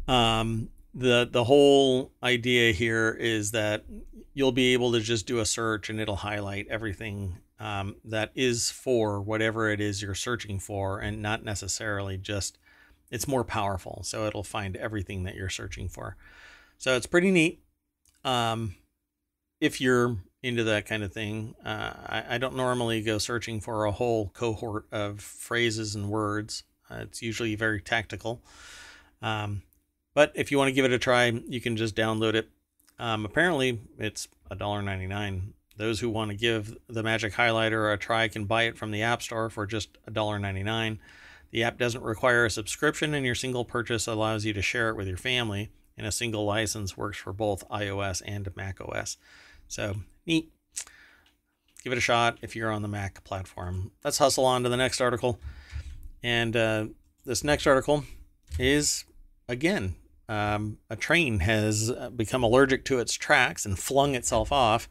um, the the whole idea here is that you'll be able to just do a search and it'll highlight everything um, that is for whatever it is you're searching for, and not necessarily just, it's more powerful. So it'll find everything that you're searching for. So it's pretty neat. Um, if you're into that kind of thing. Uh, I, I don't normally go searching for a whole cohort of phrases and words. Uh, it's usually very tactical. Um, but if you want to give it a try, you can just download it. Um, apparently, it's a dollar ninety-nine. Those who want to give the Magic Highlighter a try can buy it from the App Store for just a dollar ninety-nine. The app doesn't require a subscription, and your single purchase allows you to share it with your family. And a single license works for both iOS and macOS. So, neat. Give it a shot if you're on the Mac platform. Let's hustle on to the next article. And uh, this next article is, again, um, a train has become allergic to its tracks and flung itself off.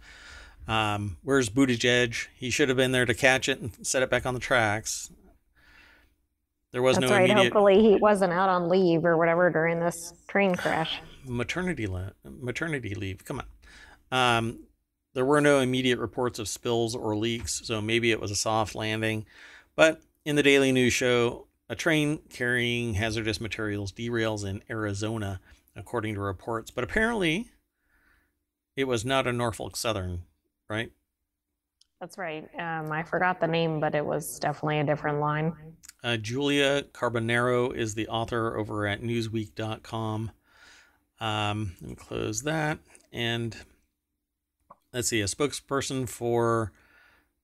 Um, where's Buttigieg? He should have been there to catch it and set it back on the tracks. There was That's no right. immediate... Hopefully he wasn't out on leave or whatever during this train crash. Maternity, le- maternity leave. Come on. Um... There were no immediate reports of spills or leaks, so maybe it was a soft landing. But in the Daily News show, a train carrying hazardous materials derails in Arizona, according to reports. But apparently, it was not a Norfolk Southern, right? That's right. Um, I forgot the name, but it was definitely a different line. Uh, Julia Carbonaro is the author over at Newsweek dot com. Um, let me close that. And... let's see, a spokesperson for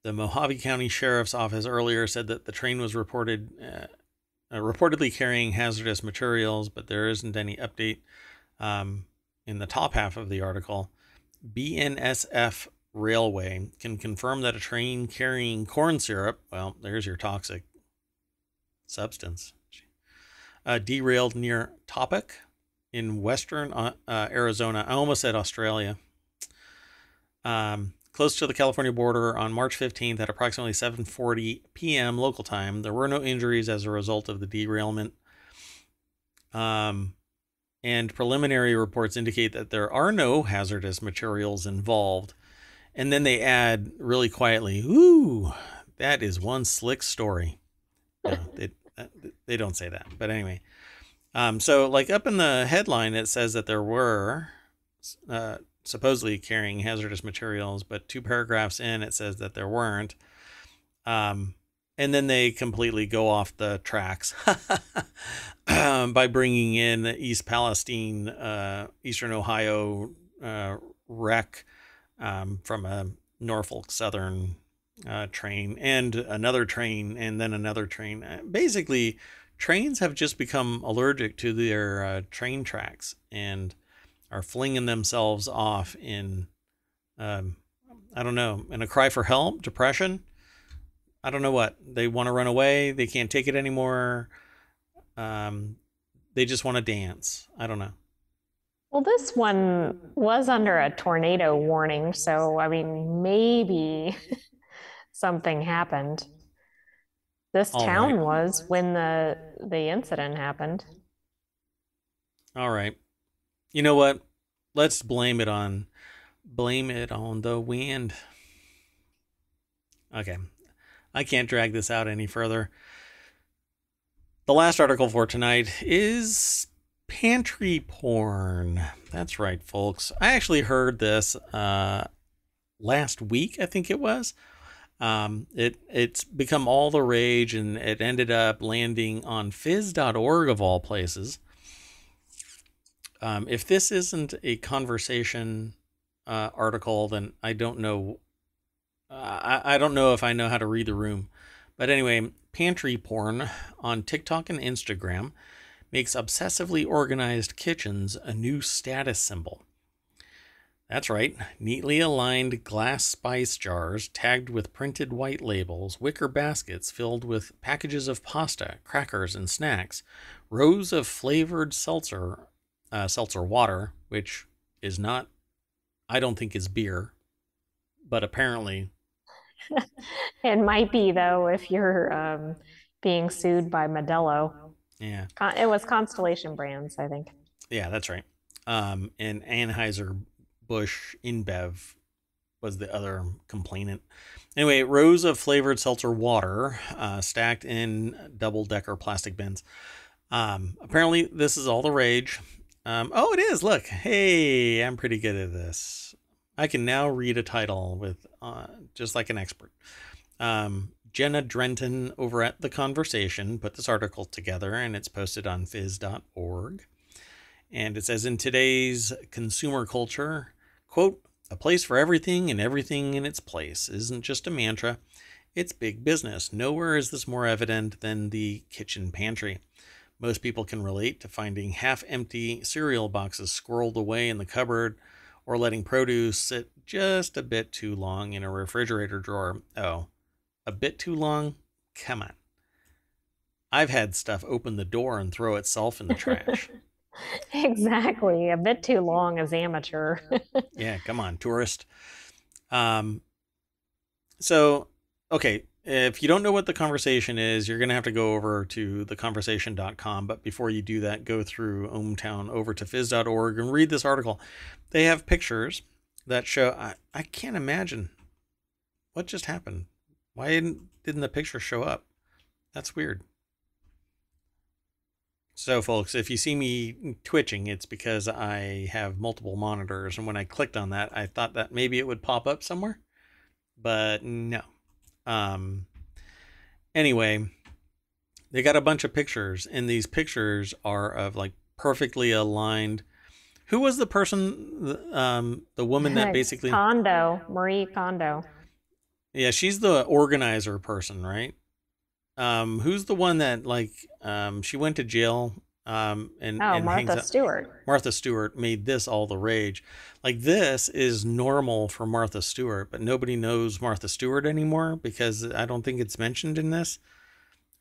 the Mojave County Sheriff's Office earlier said that the train was reported, uh, uh, reportedly carrying hazardous materials, but there isn't any update um, in the top half of the article. B N S F Railway can confirm that a train carrying corn syrup, well, there's your toxic substance, uh, derailed near Topic in western uh, uh, Arizona. I almost said Australia. Um, close to the California border on March fifteenth at approximately seven forty p.m. local time. There were no injuries as a result of the derailment. Um, and preliminary reports indicate that there are no hazardous materials involved. And then they add really quietly, ooh, that is one slick story. No, they, they don't say that. But anyway, um, so like up in the headline, it says that there were... Uh, supposedly carrying hazardous materials, but two paragraphs in it says that there weren't. Um, and then they completely go off the tracks um, by bringing in the East Palestine, uh, Eastern Ohio uh, wreck um, from a Norfolk Southern uh, train and another train and then another train. Basically, trains have just become allergic to their uh, train tracks and are flinging themselves off in, um, I don't know, in a cry for help, depression. I don't know what. They want to run away. They can't take it anymore. Um, they just want to dance. I don't know. Well, this one was under a tornado warning. So, I mean, maybe something happened. This All town right. was when the the incident happened. All right. You know what? Let's blame it on, blame it on the wind. Okay. I can't drag this out any further. The last article for tonight is pantry porn. That's right, folks. I actually heard this uh, last week, I think it was. Um, it it's become all the rage, and it ended up landing on fizz dot org of all places. Um, if this isn't a conversation uh, article, then I don't know. Uh, I, I don't know if I know how to read the room. But anyway, pantry porn on TikTok and Instagram makes obsessively organized kitchens a new status symbol. That's right, neatly aligned glass spice jars tagged with printed white labels, wicker baskets filled with packages of pasta, crackers, and snacks, rows of flavored seltzer, uh, seltzer water, which is not, I don't think is beer, but apparently. It might be, though, if you're um, being sued by Modelo. Yeah. Con- it was Constellation Brands, I think. Yeah, that's right. Um, and Anheuser Busch InBev was the other complainant. Anyway, rows of flavored seltzer water uh, stacked in double-decker plastic bins. Um, apparently, this is all the rage. Um, oh, it is. Look. Hey, I'm pretty good at this. I can now read a title with uh, just like an expert. Um, Jenna Drenton over at The Conversation put this article together, and it's posted on fizz dot org. And it says, in today's consumer culture, quote, a place for everything and everything in its place isn't just a mantra. It's big business. Nowhere is this more evident than the kitchen pantry. Most people can relate to finding half-empty cereal boxes squirreled away in the cupboard or letting produce sit just a bit too long in a refrigerator drawer. Oh, a bit too long? Come on. I've had stuff open the door and throw itself in the trash. Exactly. A bit too long as amateur. Yeah, come on, tourist. Um, so, okay, if you don't know what The Conversation is, you're going to have to go over to the conversation dot com. But before you do that, go through OhmTown over to fizz dot org and read this article. They have pictures that show, I, I can't imagine what just happened. Why didn't, didn't the picture show up? That's weird. So, folks, if you see me twitching, it's because I have multiple monitors. And when I clicked on that, I thought that maybe it would pop up somewhere. But no. Um, anyway, they got a bunch of pictures. And these pictures are of, like, perfectly aligned. Who was the person, um, the woman that basically... Kondo, Marie Kondo. Yeah, she's the organizer person, right? Um, who's the one that, like, um, she went to jail, um, and, oh, and Martha hangs Stewart. Martha Stewart made this all the rage. Like, this is normal for Martha Stewart, but nobody knows Martha Stewart anymore because I don't think it's mentioned in this.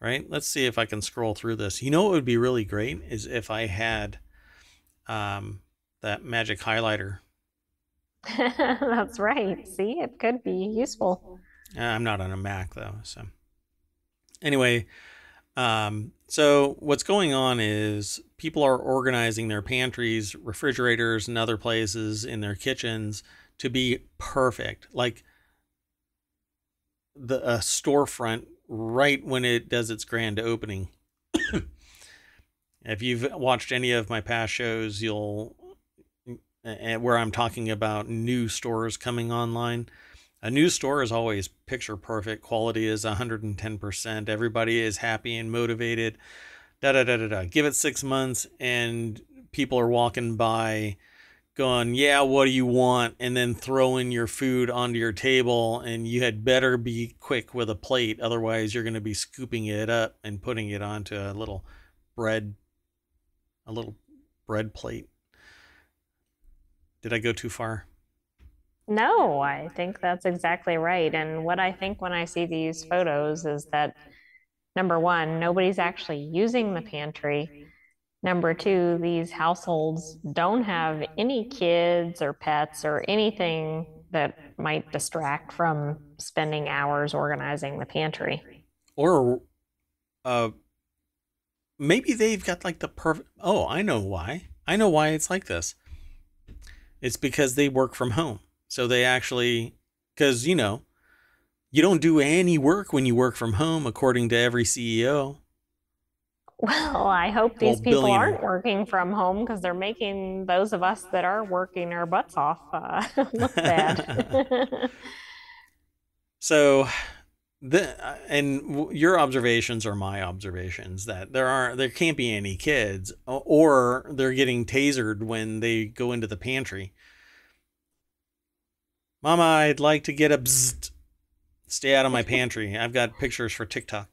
Right. Let's see if I can scroll through this. You know, what would be really great is if I had, um, that magic highlighter. That's right. See, it could be useful. Uh, I'm not on a Mac though, so. Anyway, um, so what's going on is people are organizing their pantries, refrigerators, and other places in their kitchens to be perfect. Like the a storefront right when it does its grand opening. If you've watched any of my past shows, you'll uh, where I'm talking about new stores coming online. A new store is always picture perfect. Quality is one hundred ten percent. Everybody is happy and motivated. Da, da, da, da, da. Give it six months and people are walking by going, yeah, what do you want? And then throwing your food onto your table, and you had better be quick with a plate. Otherwise, you're going to be scooping it up and putting it onto a little bread, a little bread plate. Did I go too far? No, I think that's exactly right. And what I think when I see these photos is that, number one, nobody's actually using the pantry. Number two, these households don't have any kids or pets or anything that might distract from spending hours organizing the pantry. Or uh, maybe they've got like the perfect... Oh, I know why. I know why it's like this. It's because they work from home. So they actually, because, you know, you don't do any work when you work from home, according to every C E O. Well, I hope these people aren't working from home because they're making those of us that are working our butts off uh, look bad. So The, and your observations are my observations that there are there can't be any kids, or they're getting tasered when they go into the pantry. Mama, I'd like to get a bzzzt. Stay out of my pantry. I've got pictures for TikTok.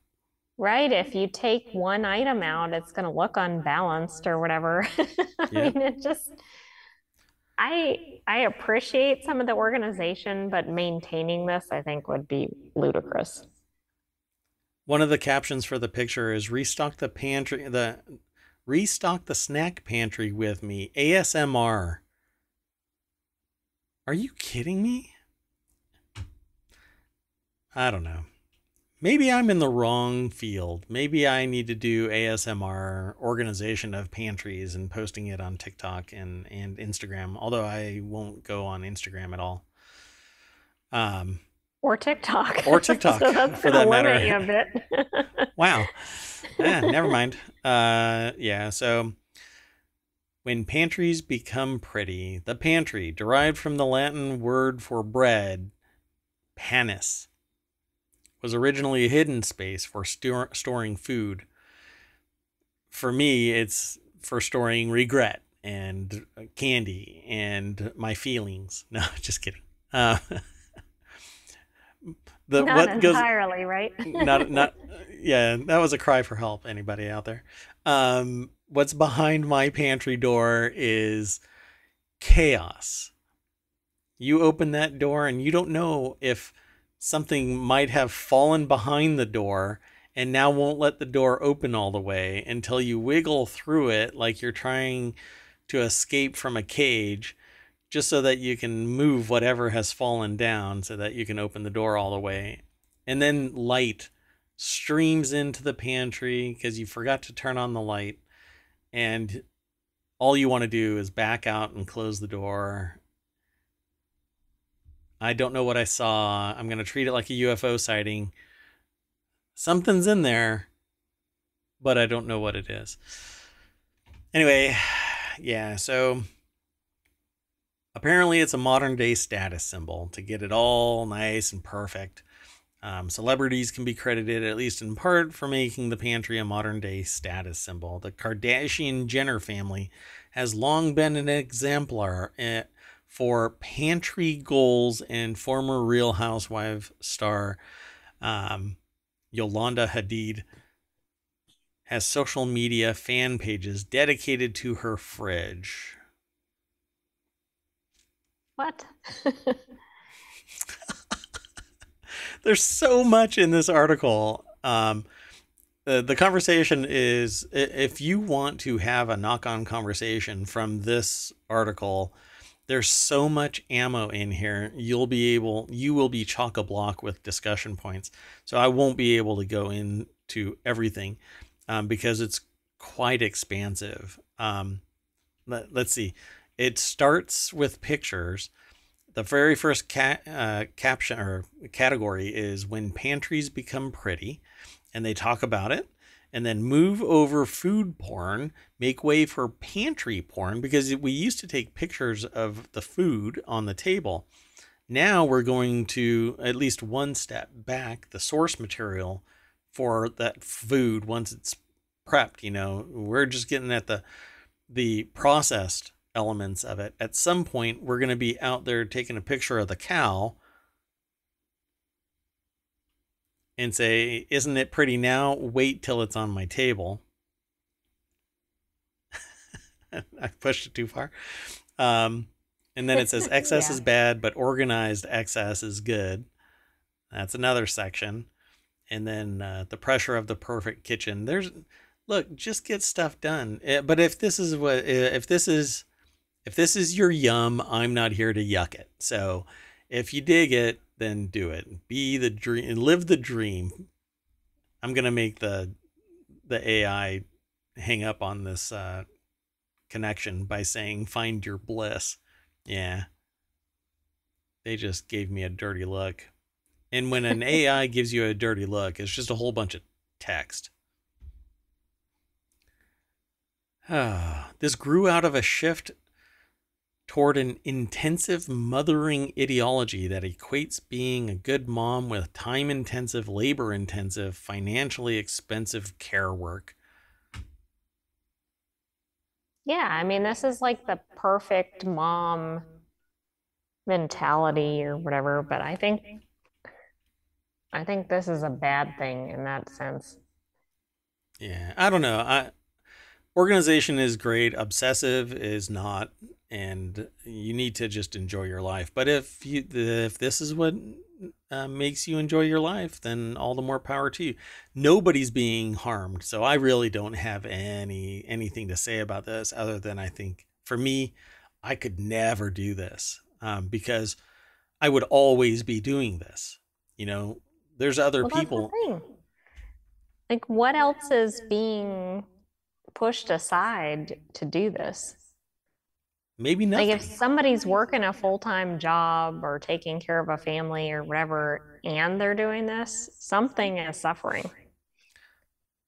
Right. If you take one item out, it's going to look unbalanced or whatever. Yeah. I mean, it just, I, I appreciate some of the organization, but maintaining this, I think, would be ludicrous. One of the captions for the picture is restock the pantry, the restock the snack pantry with me. A S M R. Are you kidding me? I don't know. Maybe I'm in the wrong field. Maybe I need to do A S M R, organization of pantries, and posting it on TikTok and, and Instagram, although I won't go on Instagram at all. Um, or TikTok. Or TikTok, so that's for that matter. A bit. Wow. Yeah, never mind. Uh, yeah, so... When pantries become pretty, the pantry, derived from the Latin word for bread, panis, was originally a hidden space for store, storing food. For me, it's for storing regret and candy and my feelings. No, just kidding. Uh, the, not what entirely, goes, right? not, not, yeah, that was a cry for help, anybody out there. Um, What's behind my pantry door is chaos. You open that door and you don't know if something might have fallen behind the door and now won't let the door open all the way until you wiggle through it like you're trying to escape from a cage, just so that you can move whatever has fallen down so that you can open the door all the way. And then light streams into the pantry because you forgot to turn on the light. And all you want to do is back out and close the door. I don't know what I saw. I'm going to treat it like a U F O sighting. Something's in there, but I don't know what it is. Anyway, yeah, so apparently it's a modern day status symbol to get it all nice and perfect. Um, celebrities can be credited, at least in part, for making the pantry a modern-day status symbol. The Kardashian-Jenner family has long been an exemplar for pantry goals, and former Real Housewife star um, Yolanda Hadid has social media fan pages dedicated to her fridge. What? There's so much in this article. Um, the, the conversation is, if you want to have a knock-on conversation from this article, there's so much ammo in here. You'll be able, you will be chock-a-block with discussion points. So I won't be able to go into everything um, because it's quite expansive. Um, let, let's see. It starts with pictures. The very first ca uh, caption or category is when pantries become pretty, and they talk about it, and then move over food porn, make way for pantry porn, because we used to take pictures of the food on the table. Now we're going to at least one step back, the source material for that food once it's prepped. You know, we're just getting at the the processed elements of it. At some point, we're going to be out there taking a picture of the cow and say, isn't it pretty now? Wait till it's on my table. I pushed it too far. Um, and then it says excess yeah. is bad, but organized excess is good. That's another section. And then uh, the pressure of the perfect kitchen. There's, look, just get stuff done. But if this is what, if this is, If this is your yum, I'm not here to yuck it. So if you dig it, then do it. Be the dream, live the dream. I'm going to make the the A I hang up on this uh, connection by saying, find your bliss. Yeah. They just gave me a dirty look. And when an A I gives you a dirty look, it's just a whole bunch of text. This grew out of a shift toward an intensive mothering ideology that equates being a good mom with time-intensive, labor-intensive, financially expensive care work. Yeah, I mean, this is like the perfect mom mentality or whatever, but I think I think this is a bad thing in that sense. Yeah, I don't know. I organization is great, obsessive is not, and you need to just enjoy your life. But if you if this is what uh, makes you enjoy your life, then all the more power to you. Nobody's being harmed, so I really don't have any anything to say about this other than I think for me, I could never do this um, because I would always be doing this. You know, there's other well, people. That's the thing. Like, what else is being pushed aside to do this? Maybe nothing. Like, if somebody's working a full-time job or taking care of a family or whatever, and they're doing this, something is suffering.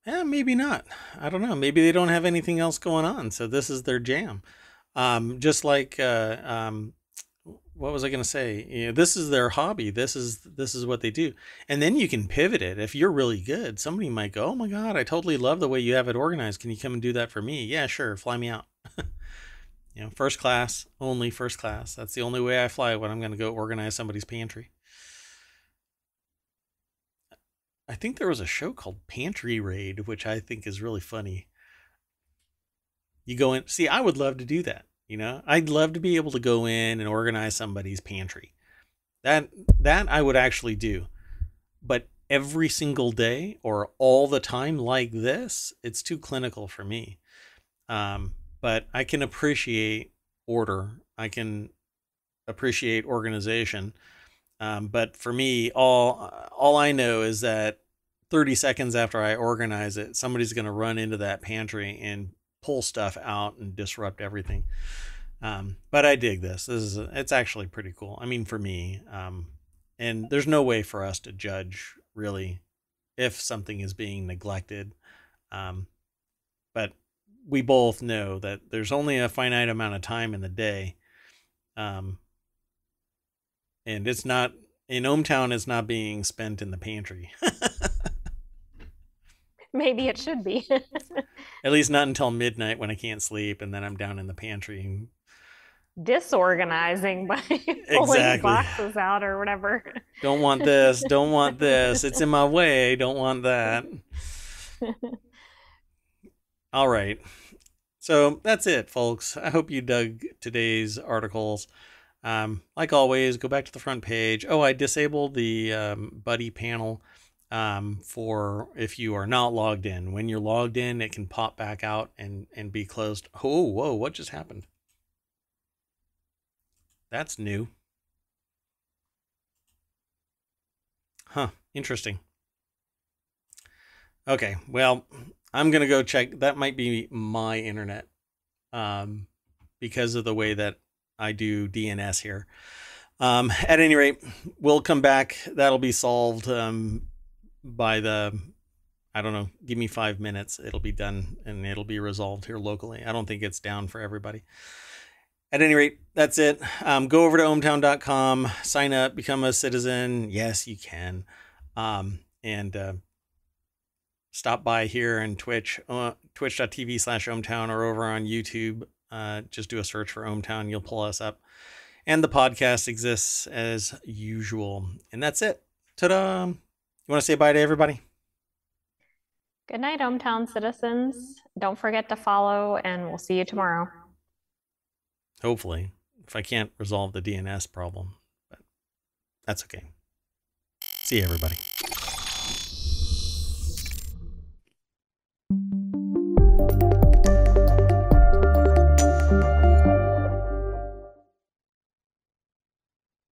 Yeah, maybe not. I don't know. Maybe they don't have anything else going on, so this is their jam. Um, just like, uh, um, what was I going to say? You know, this is their hobby. This is, this is what they do. And then you can pivot it. If you're really good, somebody might go, oh my God, I totally love the way you have it organized. Can you come and do that for me? Yeah, sure. Fly me out. You know, first class, only first class. That's the only way I fly when I'm going to go organize somebody's pantry. I think there was a show called Pantry Raid, which I think is really funny. You go in, see, I would love to do that. You know, I'd love to be able to go in and organize somebody's pantry. That that I would actually do. But every single day or all the time like this, it's too clinical for me. Um, but I can appreciate order. I can appreciate organization. Um, but for me, all all I know is that thirty seconds after I organize it, somebody's going to run into that pantry and pull stuff out and disrupt everything. Um, but I dig this. This is, a, it's actually pretty cool. I mean, for me, um, and there's no way for us to judge really if something is being neglected. Um, but we both know that there's only a finite amount of time in the day. Um, and it's not in OhmTown, it's not being spent in the pantry. Maybe it should be. At least not until midnight when I can't sleep and then I'm down in the pantry. Disorganizing by exactly. pulling boxes out or whatever. Don't want this. Don't want this. It's in my way. Don't want that. All right. So that's it, folks. I hope you dug today's articles. Um, like always, go back to the front page. Oh, I disabled the um, buddy panel. Um, for if you are not logged in. When you're logged in, it can pop back out and, and be closed. Oh, whoa, what just happened? That's new. Huh, interesting. Okay, well, I'm going to go check. That might be my internet um, because of the way that I do D N S here. Um, at any rate, we'll come back. That'll be solved. Um, by the, I don't know, give me five minutes. It'll be done and it'll be resolved here locally. I don't think it's down for everybody. At any rate, that's it. Um, go over to ohmtown dot com, sign up, become a citizen. Yes, you can. Um, and uh, stop by here and Twitch, uh, twitch dot t v slash ohmtown or over on YouTube. Uh, just do a search for OhmTown. You'll pull us up. And the podcast exists as usual. And that's it. Ta-da! You want to say bye to everybody? Good night, OhmTown citizens. Don't forget to follow, and we'll see you tomorrow. Hopefully, if I can't resolve the D N S problem, but that's okay. See you, everybody.